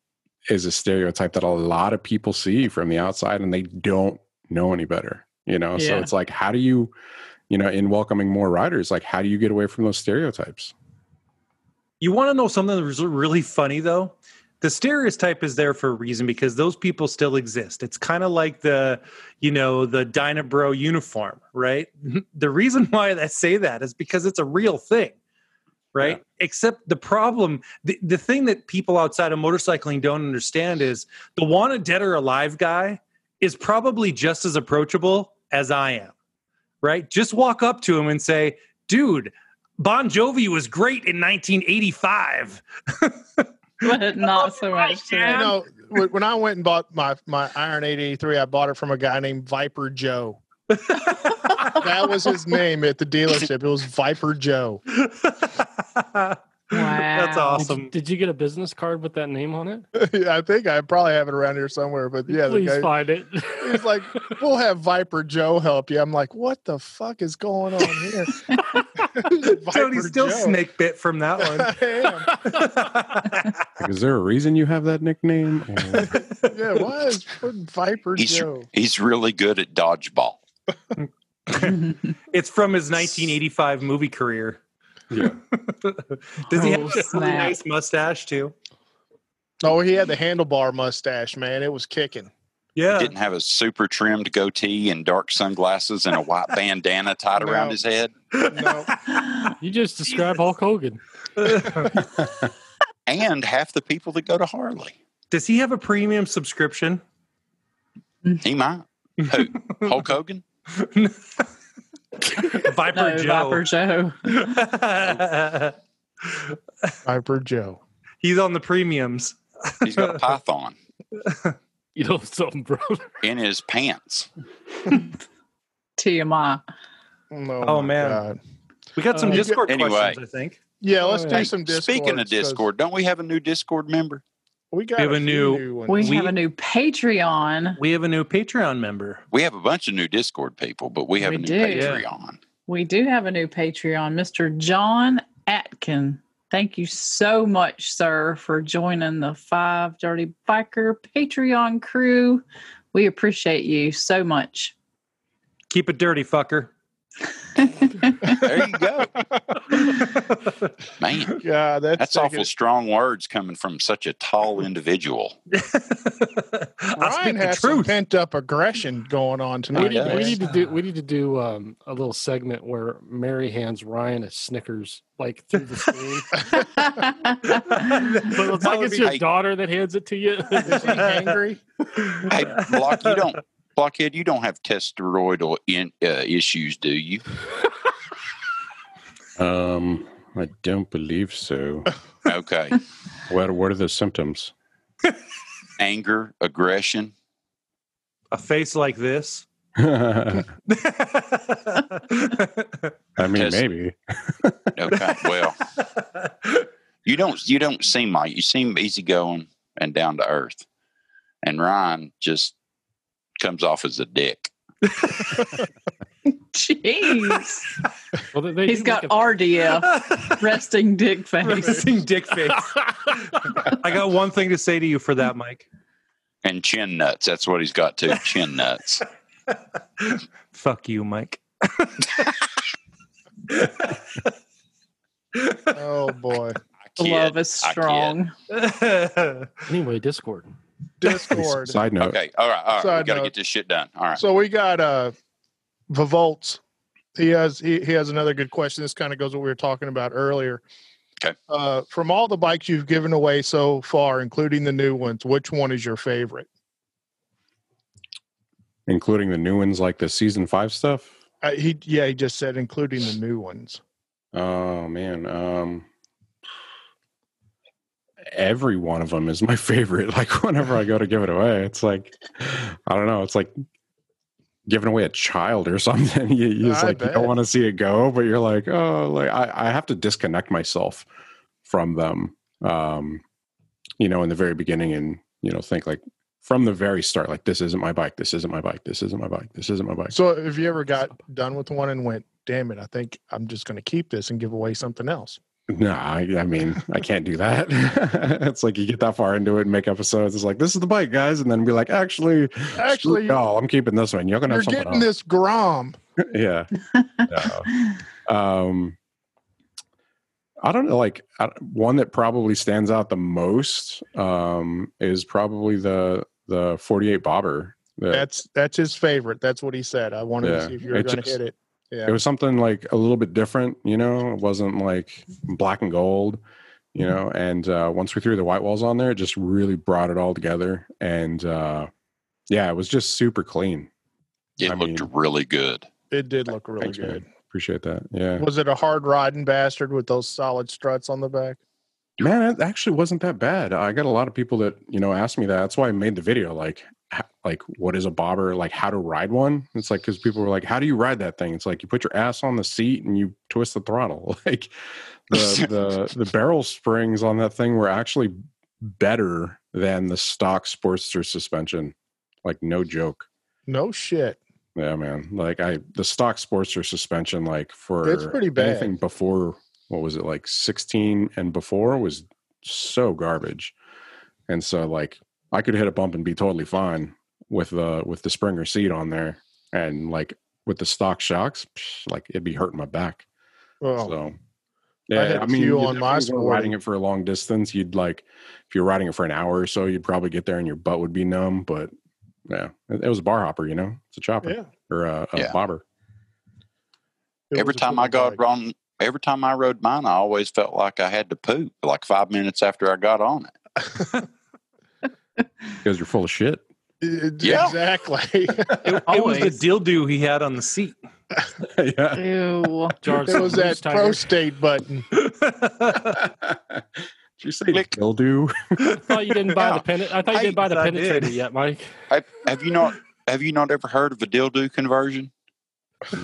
is a stereotype that a lot of people see from the outside, and they don't know any better. So it's like, how do you, in welcoming more riders, like, how do you get away from those stereotypes? You want to know something that was really funny, though? The stereotype is there for a reason, because those people still exist. It's kind of like the Dyna Bro uniform, right? The reason why I say that is because it's a real thing, right? Yeah. Except the problem, the thing that people outside of motorcycling don't understand is the "Wanted Dead or Alive" guy is probably just as approachable as I am, right? Just walk up to him and say, "Dude, Bon Jovi was great in 1985. But not so much. When I went and bought my Iron 883, I bought it from a guy named Viper Joe. That was his name at the dealership. It was Viper Joe. Wow. That's awesome. Did you get a business card with that name on it? Yeah, I think I probably have it around here somewhere, but yeah. Please find it. He's like, "We'll have Viper Joe help you." I'm like, what the fuck is going on here? Tony's still snake bit from that one. I am. Is there a reason you have that nickname? Yeah, why is Viper Joe? He's really good at dodgeball. It's from his 1985 movie career. Yeah. Does he have a really nice mustache too? Oh, he had the handlebar mustache, man. It was kicking. Yeah. He didn't have a super trimmed goatee and dark sunglasses and a white bandana tied around his head. No. You just described Hulk Hogan. and half the people that go to Harley. Does he have a premium subscription? He might. Who? Hulk Hogan? Viper Joe. Viper Joe. He's on the premiums. He's got a python. You know something, bro? In his pants. TMI. No, oh, man. God. We got some Discord questions, I think. Yeah, let's do some Discord. Speaking of Discord, don't we have a new Discord member? We have a new Patreon. We have a new Patreon member. We have a bunch of new Discord people, but we have a new Patreon. Yeah. We do have a new Patreon, Mr. John Atkin. Thank you so much, sir, for joining the Five Dirty Biker Patreon crew. We appreciate you so much. Keep it dirty, fucker. There you go. Man, yeah, that's awful strong words coming from such a tall individual. Ryan has some pent up aggression going on tonight. We need to do a little segment where Mary hands Ryan a Snickers like through the screen. But it's like it's your daughter that hands it to you. Is she angry? Hey, Blockhead, you don't have testosteroidal issues, do you? I don't believe so. Okay. What are the symptoms? Anger, aggression. A face like this? I mean, maybe. Okay, well. You don't seem like, you seem easygoing and down to earth. And Ryan just comes off as a dick. Jeez. Well, he's got RDF. Resting dick face. Resting dick face. I got one thing to say to you for that, Mike. And chin nuts. That's what he's got too. Chin nuts. Fuck you, Mike. Oh boy. Love is strong. Anyway, Discord. Side note. Okay. All right. We got to get this shit done. All right. So we got Vivolts. He has another good question. This kind of goes what we were talking about earlier. Okay. From all the bikes you've given away so far, including the new ones, which one is your favorite? Including the new ones, like the season 5 stuff? He just said including the new ones. Oh man. Every one of them is my favorite. Like whenever I go to give it away, it's like, I don't know. It's like giving away a child or something. You don't want to see it go, but you're like, oh, like I have to disconnect myself from them. In the very beginning and, think like from the very start, like this isn't my bike. This isn't my bike. This isn't my bike. This isn't my bike. So if you ever got done with one and went, damn it, I think I'm just going to keep this and give away something else. No, I mean, I can't do that. It's like you get that far into it and make episodes. It's like, this is the bike, guys. And then be like, actually, no, I'm keeping this one. You're going to have something else. You're getting this Grom. Yeah. No. I don't know. Like one that probably stands out the most is probably the 48 Bobber. That's his favorite. That's what he said. I wanted to see if you were going to hit it. Yeah. It was something like a little bit different, it wasn't like black and gold, and once we threw the white walls on there, it just really brought it all together. And it was just super clean. It looked really good. It did look really good. Man. Appreciate that. Yeah. Was it a hard riding bastard with those solid struts on the back? Man, it actually wasn't that bad. I got a lot of people that, asked me that. That's why I made the video, like what is a bobber, like how to ride one. It's like, because people were like, how do you ride that thing? It's like you put your ass on the seat and you twist the throttle. Like the barrel springs on that thing were actually better than the stock Sportster suspension. Like no joke. No shit. Yeah, man. Like the stock Sportster suspension, like for it's pretty bad. Anything before, what was it, like 16 and before, was so garbage. And so like I could hit a bump and be totally fine with the Springer seat on there, and like with the stock shocks, like it'd be hurting my back. Well, so yeah, if you were riding it for a long distance, you'd like, if you're riding it for an hour or so, you'd probably get there and your butt would be numb. But yeah, it was a bar hopper, it's a chopper or a bobber. Every time I got on every time I rode mine, I always felt like I had to poop like 5 minutes after I got on it. Because you're full of shit. Yeah. Exactly. It was the dildo he had on the seat. Yeah. Ew. It was that prostate button. Did you say dildo? I thought you didn't buy the penetrator. I thought you didn't buy the penetrator yet, Mike. Have you not ever heard of a dildo conversion?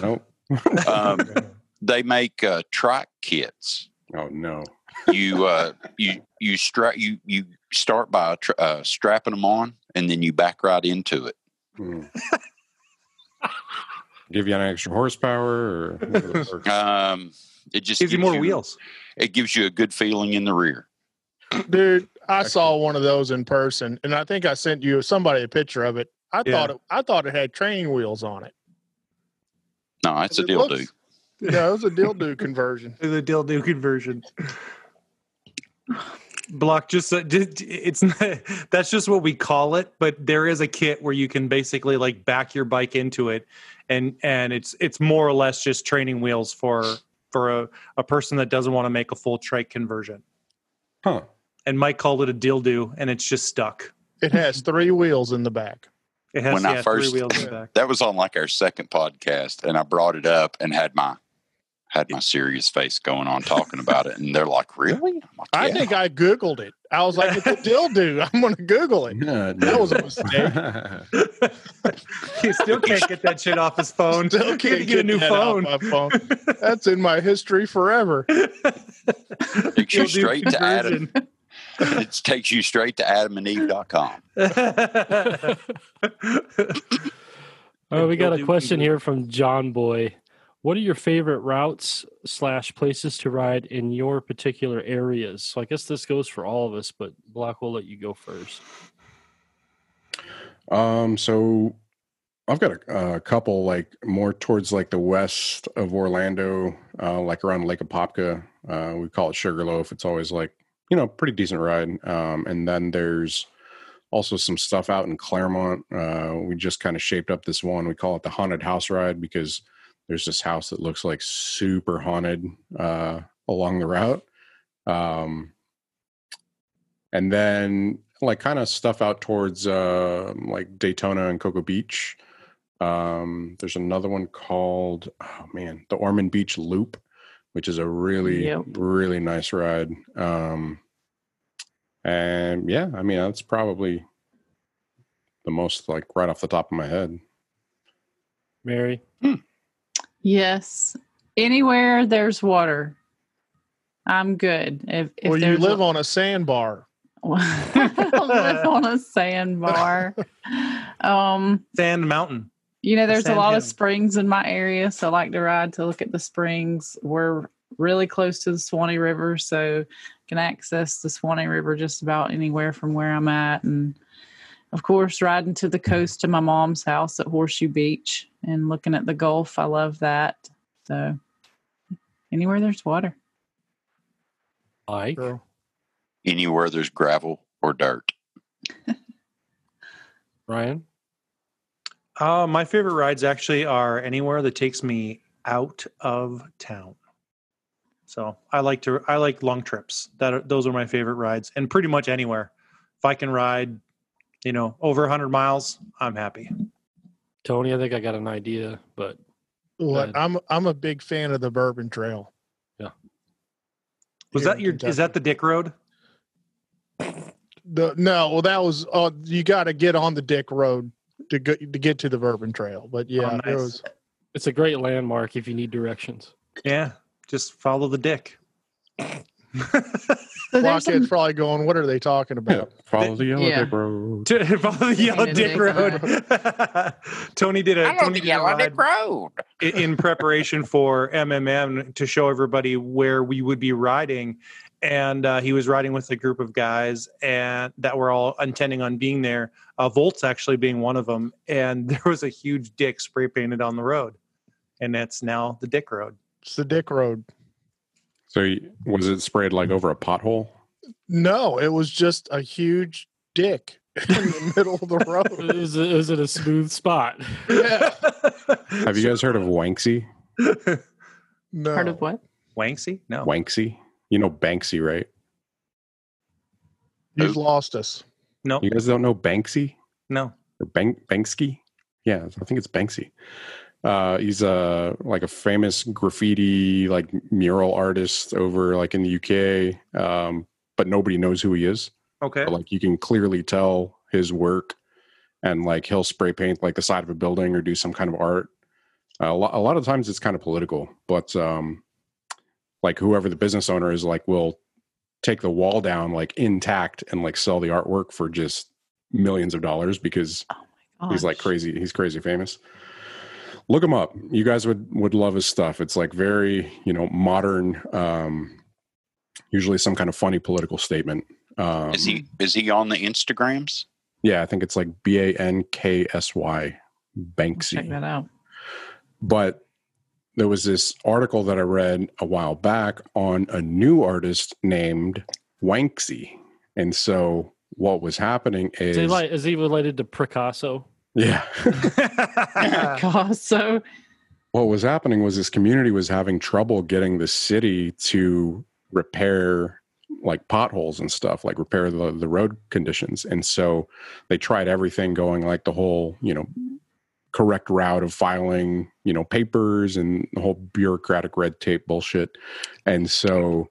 Nope. They make trike kits. Oh no. You start by strapping them on, and then you back right into it. Mm. Give you an extra horsepower, or it just gives you more wheels. It gives you a good feeling in the rear. Dude, I saw one of those in person, and I think I sent you somebody a picture of it. I thought it had training wheels on it. No, it's a dildo. Yeah, it was a dildo conversion. The dildo conversion. Block, it's not, that's just what we call it, but there is a kit where you can basically like back your bike into it, and it's more or less just training wheels for a person that doesn't want to make a full trike conversion. Huh. And Mike called it a dildo, and it's just stuck. It has three wheels in the back. It has three wheels in the back. That was on like our second podcast, and I brought it up and had my serious face going on talking about it, and they're like, "Really?" I'm like, yeah. I think I Googled it. I was like, "It's a dildo." I'm going to Google it. No. That was a mistake. He still can't get that shit off his phone. Still can't get a new phone. That's in my history forever. Takes you straight to Adam. It takes you straight to AdamandEve.com. All right, we got a question here from John Boy. What are your favorite routes / places to ride in your particular areas? So I guess this goes for all of us, but Block, will let you go first. So I've got a couple like more towards like the west of Orlando, like around Lake Apopka. We call it Sugarloaf. It's always like, pretty decent ride. And then there's also some stuff out in Claremont. We just kind of shaped up this one. We call it the Haunted House Ride because there's this house that looks like super haunted along the route. And then like kind of stuff out towards like Daytona and Cocoa Beach. There's another one called, the Ormond Beach Loop, which is a really, really nice ride. That's probably the most like right off the top of my head. Mary? Yes. Anywhere there's water, I'm good. If you live on a sandbar. I live on a sandbar. Sand mountain. There's a lot of springs in my area, so I like to ride to look at the springs. We're really close to the Suwannee River, so can access the Suwannee River just about anywhere from where I'm at. And of course, riding to the coast to my mom's house at Horseshoe Beach and looking at the Gulf. I love that. So anywhere there's water. Like? Anywhere there's gravel or dirt. Ryan? My favorite rides actually are anywhere that takes me out of town. So I like long trips. Those are my favorite rides, and pretty much anywhere. If I can ride over 100 miles, I'm happy. Tony, I think I got an idea, but I'm a big fan of the Bourbon Trail. Yeah. Is that the Dick Road? You got to get on the Dick Road to get to the Bourbon Trail, but yeah, oh, nice. It's a great landmark if you need directions. Yeah, just follow the Dick. Blockhead's probably going, what are they talking about? Follow the yellow Dick Road. Follow the yellow Dick Road. Tony did a yellow Dick Road in preparation for MMM to show everybody where we would be riding, and he was riding with a group of guys and that were all intending on being there. Volts actually being one of them, and there was a huge dick spray painted on the road, and that's now the Dick Road. It's the Dick Road. So was it sprayed like over a pothole? No, it was just a huge dick in the middle of the road. It was in a smooth spot. Yeah. Have you guys heard of Wanksy? No. Heard of what? Wanksy? No. Wanksy? You know Banksy, right? You've lost us. No. You guys don't know Banksy? No. Or Banksy? Yeah, I think it's Banksy. He's like a famous graffiti, like mural artist over like in the UK, but nobody knows who he is. Okay. But, like, you can clearly tell his work, and like he'll spray paint like the side of a building or do some kind of art. A lot of times it's kind of political, but like whoever the business owner is, like, will take the wall down like intact and like sell the artwork for just millions of dollars because he's like crazy. He's crazy famous. Look him up. You guys would love his stuff. It's like very, you know, modern, usually some kind of funny political statement. Is he on the Instagrams? Yeah, I think it's like Banksy. Banksy. Check that out. But there was this article that I read a while back on a new artist named Wanksy. And so what was happening is... Is he related to Picasso? Yeah. Picasso. What was happening was this community was having trouble getting the city to repair like potholes and stuff, like repair the road conditions. And so they tried everything, going like the whole, you know, correct route of filing, you know, papers and the whole bureaucratic red tape bullshit. And so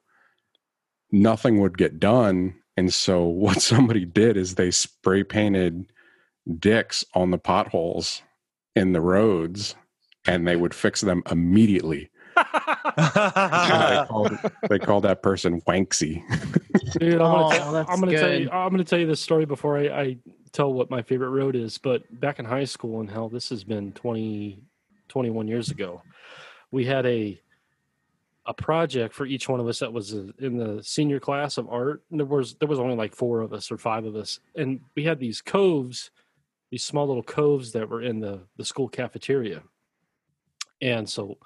nothing would get done. And so what somebody did is they spray painted dicks on the potholes in the roads, and they would fix them immediately. they called that person Wanksy. Dude, I'm gonna tell you this story before I tell what my favorite road is. But back in high school, and hell, this has been 21 years ago, we had a project for each one of us that was in the senior class of art. And there was only like four of us or five of us, and we had these coves, these small little coves that were in the school cafeteria. And so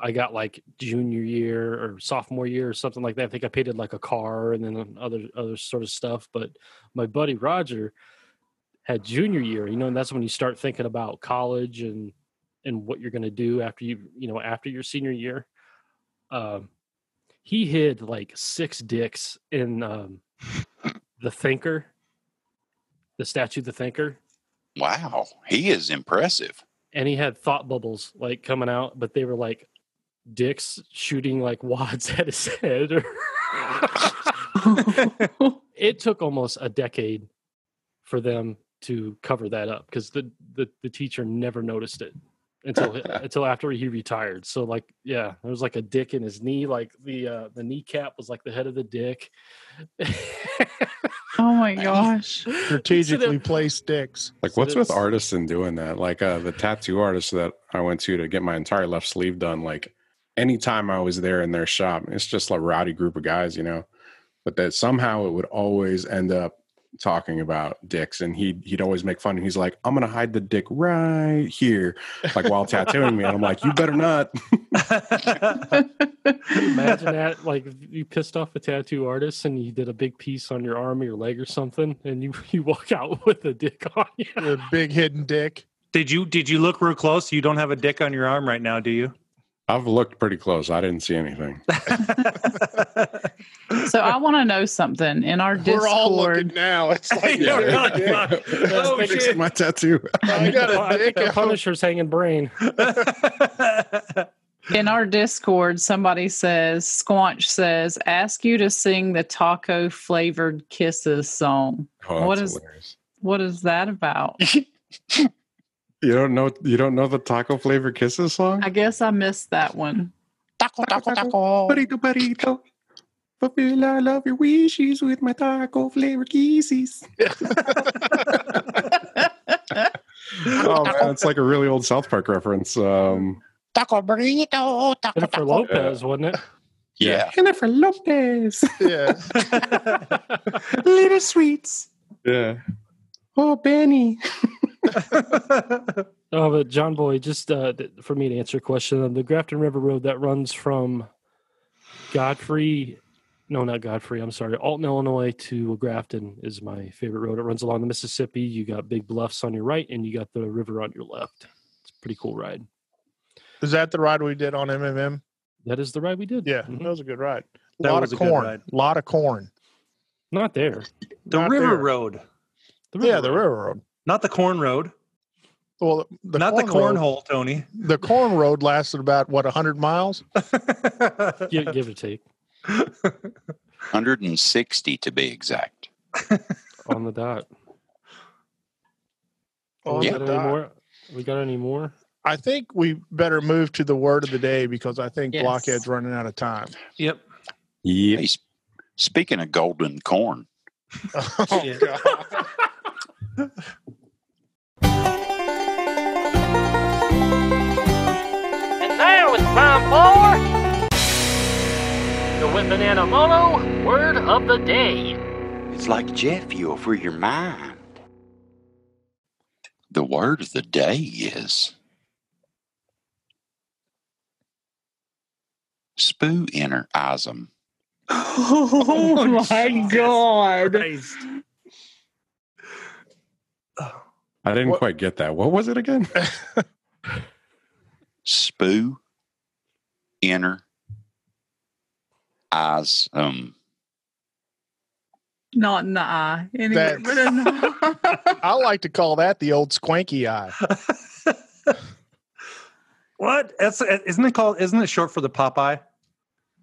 I got like junior year or sophomore year or something like that. I think I painted like a car and then other sort of stuff. But my buddy Roger had junior year, you know, and that's when you start thinking about college and what you're going to do after after your senior year. He hid like six dicks in the statue of the thinker. Wow, he is impressive. And he had thought bubbles like coming out, but they were like dicks shooting like wads at his head. It took almost a decade for them to cover that up because the teacher never noticed it until after he retired. So like, yeah, there was like a dick in his knee, like the kneecap was like the head of the dick. Oh my gosh. Strategically placed dicks. Like, what's with artists and doing that? Like the tattoo artist that I went to get my entire left sleeve done, like anytime I was there in their shop, it's just a rowdy group of guys, you know, but that somehow it would always end up talking about dicks, and he'd always make fun. And he's like, I'm going to hide the dick right here, like while tattooing me. And I'm like, you better not. Imagine that, like you pissed off a tattoo artist and you did a big piece on your arm or your leg or something, and you walk out with a dick on you. Your big hidden dick. Did you look real close? You don't have a dick on your arm right now, do you? I've looked pretty close. I didn't see anything. So I want to know something in our Discord. We're all looking now. It's like, yeah. Oh, shit. My tattoo. I got a dick. The Punisher's hanging brain. In our Discord, somebody says, Squanch says, ask you to sing the taco flavored kisses song. Oh, what is that about? You don't know the taco flavor kisses song? I guess I missed that one. Taco, taco, taco. Burrito, burrito. Fulfill, I love your wishes with my taco flavor kisses. Oh man, it's like a really old South Park reference. Taco burrito, taco. Jennifer Lopez, wasn't it? Yeah. Jennifer Lopez. Yeah. Little sweets. Yeah. Oh, Benny. Oh, but John Boy, just for me to answer your question, the Grafton River Road that runs from Alton, Illinois to Grafton is my favorite road. It runs along the Mississippi. You got big bluffs on your right, and you got the river on your left. It's a pretty cool ride. Is that the ride we did on MMM? That is the ride we did. Yeah, mm-hmm. That was a good ride. A lot of corn. Not there. The river road. The river road. Not the corn road. Well, not the cornhole, Tony. The corn road lasted about 100 miles. give or take. 160 to be exact. On the dot. We got any more? I think we better move to the word of the day because I think Blockhead's running out of time. Yep. Hey, speaking of golden corn. Oh, God. And now it's time for the Whippin' and a Mono word of the day. It's like jet fuel for your mind. The word of the day is spoo-inner-ism. Oh, my God. Christ. I didn't quite get that. What was it again? Spoo-inner-ism. Not an eye. Anyway, but an eye. I like to call that the old squanky eye. What? Isn't it short for the Popeye?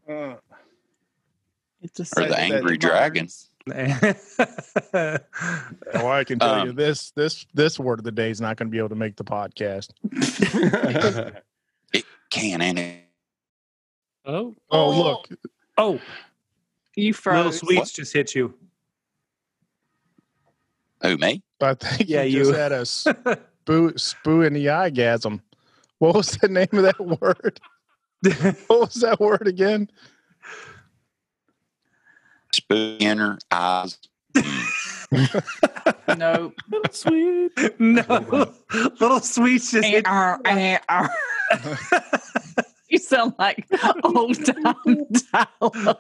Or the Angry Dragon. Well, I can tell you this word of the day is not going to be able to make the podcast. It can, ain't it? Oh, look. Oh. You froze. Little sweets just hit you. Who, me? I think you just had a spoo in the eye-gasm. What was the name of that word? What was that word again? Spoo in her eyes. No. Little sweet. No. Little sweets just hit you. You sound like old Tom Dowell.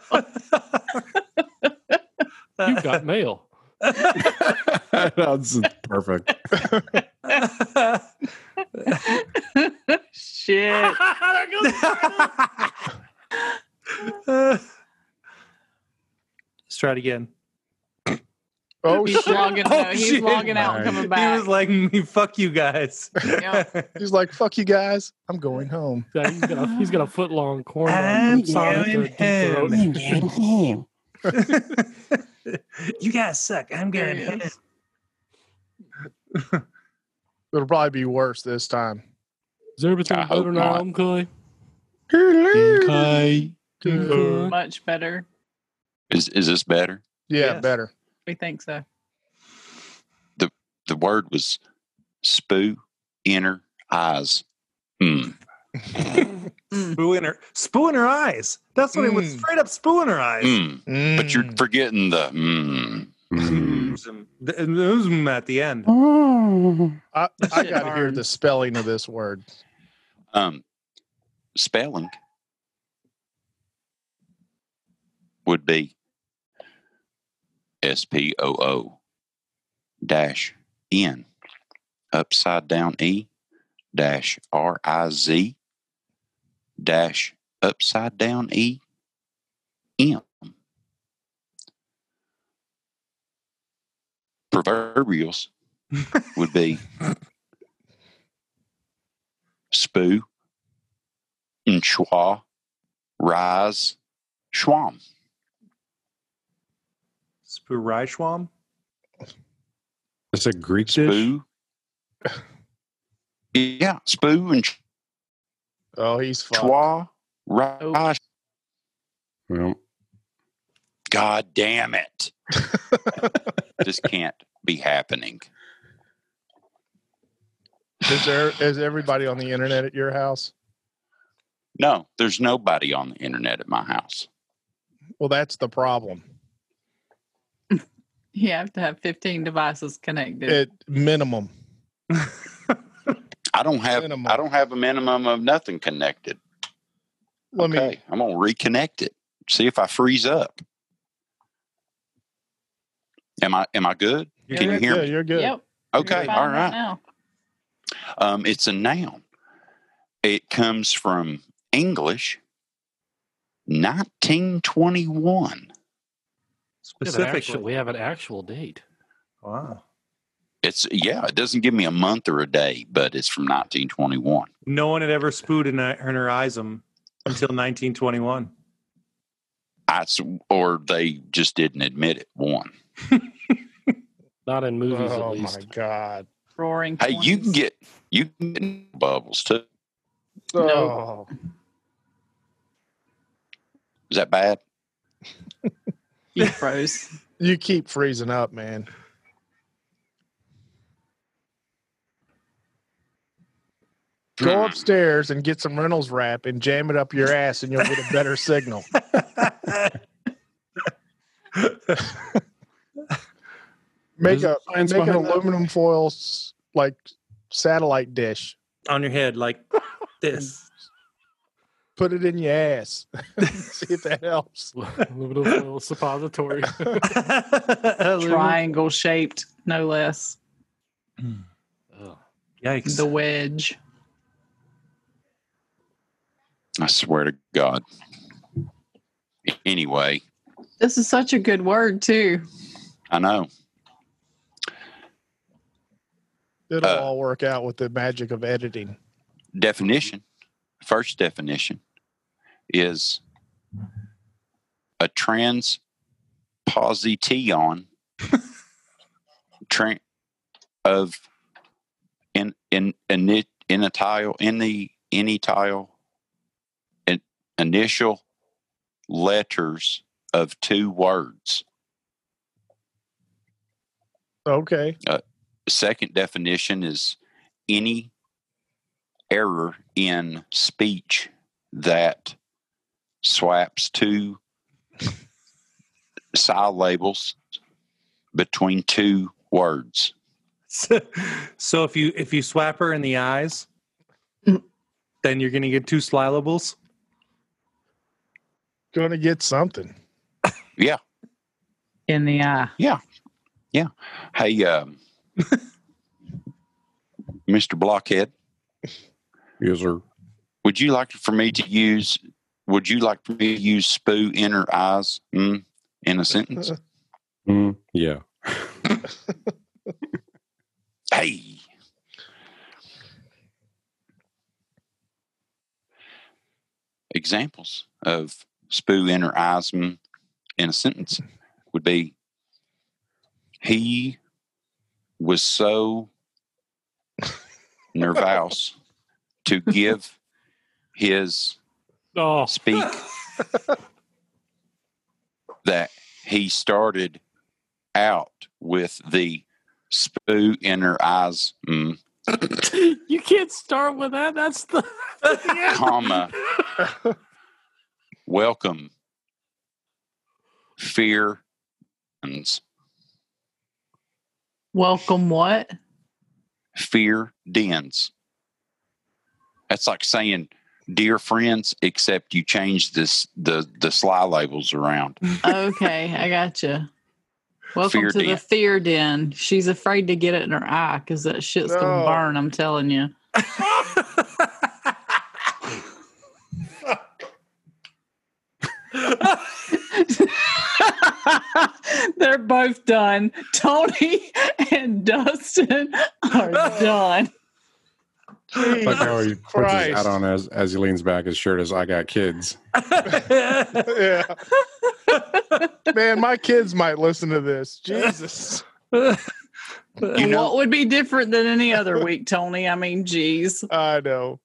You got mail. That's perfect. Shit. Let's try it again. Oh, he's logging out and coming back. He was like, fuck you guys. Yep. He's like, fuck you guys. I'm going home. Yeah, he's got a foot-long corn. I'm going home. You guys suck. I'm going home. It'll probably be worse this time. Is there between good or not? Much better. Is this better? Yeah, yes. Better. We think so. The word was spoo inner eyes. Mm. Spoo inner eyes. That's what it was. Straight up spoo inner eyes. Mm. Mm. But you're forgetting the at the end. Oh. I got to hear the spelling of this word. Spelling would be SPOO-N upside down E-RIZ upside down E-M. Proverbials would be spoo and schwa rise schwam. Spoo rye schwam? Is it Greek dish? Yeah, spoo and oh, he's schwa rye. Well, God damn it. This can't be happening. Is everybody on the internet at your house? No, there's nobody on the internet at my house. Well, that's the problem. You have to have 15 devices connected. At minimum. I don't have a minimum of nothing connected. I'm gonna reconnect it. See if I freeze up. Am I good? Yeah, can you hear me? You're good. Yep. Okay. All right. Now. It's a noun. It comes from English 1921. Specifically, we have an actual date. Wow. It's, yeah, it doesn't give me a month or a day, but it's from 1921. No one had ever spewed in her eyes them until 1921. Or they just didn't admit it. One. Not in movies, at least. Oh, my God. Roaring 20s. Hey, you can get bubbles, too. No. Is that bad? You froze. You keep freezing up, man. Go upstairs and get some Reynolds wrap and jam it up your ass, and you'll get a better signal. Make an aluminum foil like satellite dish on your head, like this. Put it in your ass. See if that helps. Aluminum foil suppository, triangle shaped, no less. Oh. Yikes! The wedge. I swear to God. Anyway. This is such a good word, too. I know. It'll all work out with the magic of editing. Definition. First definition is a transposition initial letters of two words. Okay. Second definition is any error in speech that swaps two syllables between two words. So if you swap her in the eyes, then you're going to get two syllables. Going to get something. Yeah. In the eye. Yeah. Yeah. Hey, Mr. Blockhead. Yes, sir. Would you like for me to use spoo in her eyes in a sentence? Yeah. Hey. Examples of spoo in her eyes in a sentence would be, he was so nervous to give his speak that he started out with the spoo in her eyes. You can't start with that. That's the comma. Welcome, fear. Welcome what? Fear dens. That's like saying dear friends, except you change the syllables around. Okay, I gotcha. Welcome fear to den. The fear den. She's afraid to get it in her eye because that shit's gonna burn, I'm telling you. They're both done. Tony and Dustin are done. Jesus, like how he puts his hat on as he leans back his shirt as I got kids. Yeah. Man, my kids might listen to this. Jesus. What would be different than any other week, Tony? I mean, geez. I know.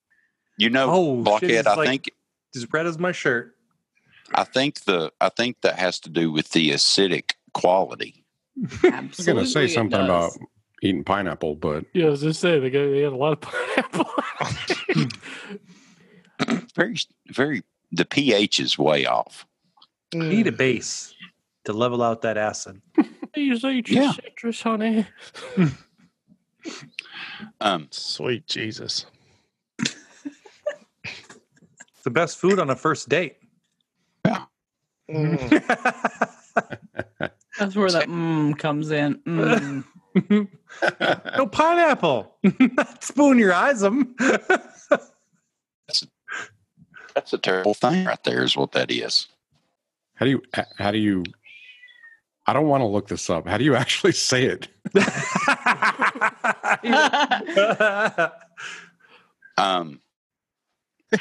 Blockhead, I think. As red as my shirt. I think that has to do with the acidic quality. Absolutely, I was going to say something about eating pineapple, but yeah, I was just saying they had a lot of pineapple. Very, very. The pH is way off. You need a base to level out that acid. You say citrus, honey. Sweet Jesus. It's the best food on a first date. That's where that comes in. No pineapple. Spoon your eyes them. That's a terrible thing right there is what that is. How do you I don't want to look this up. How do you actually say it? Hang on,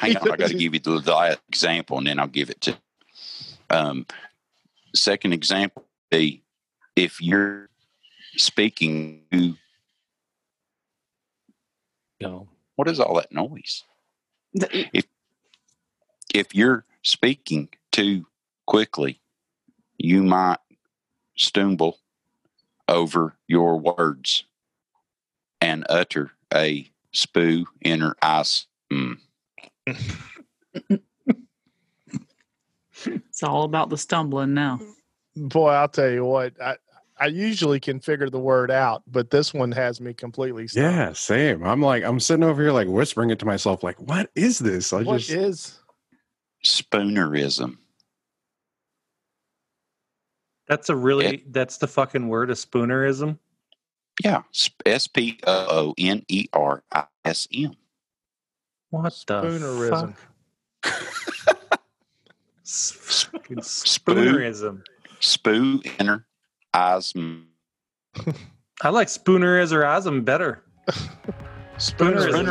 I got to give you the example, and then I'll give it to. Second example would be if you're speaking to. No. What is all that noise? If you're speaking too quickly, you might stumble over your words and utter a spoo inner ice. It's all about the stumbling now. Boy, I'll tell you what, I usually can figure the word out, but this one has me completely stumped. Yeah, same. I'm sitting over here like whispering it to myself, like, what is this? What is spoonerism? That's the fucking word, a spoonerism? Yeah. SPOONERISM. What spoonerism. The fuck? Spoonerism. Spoonerism. I like spoonerism better. Spoonerism.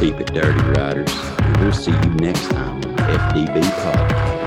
Keep it dirty, riders. We'll see you next time on FDB Podcast.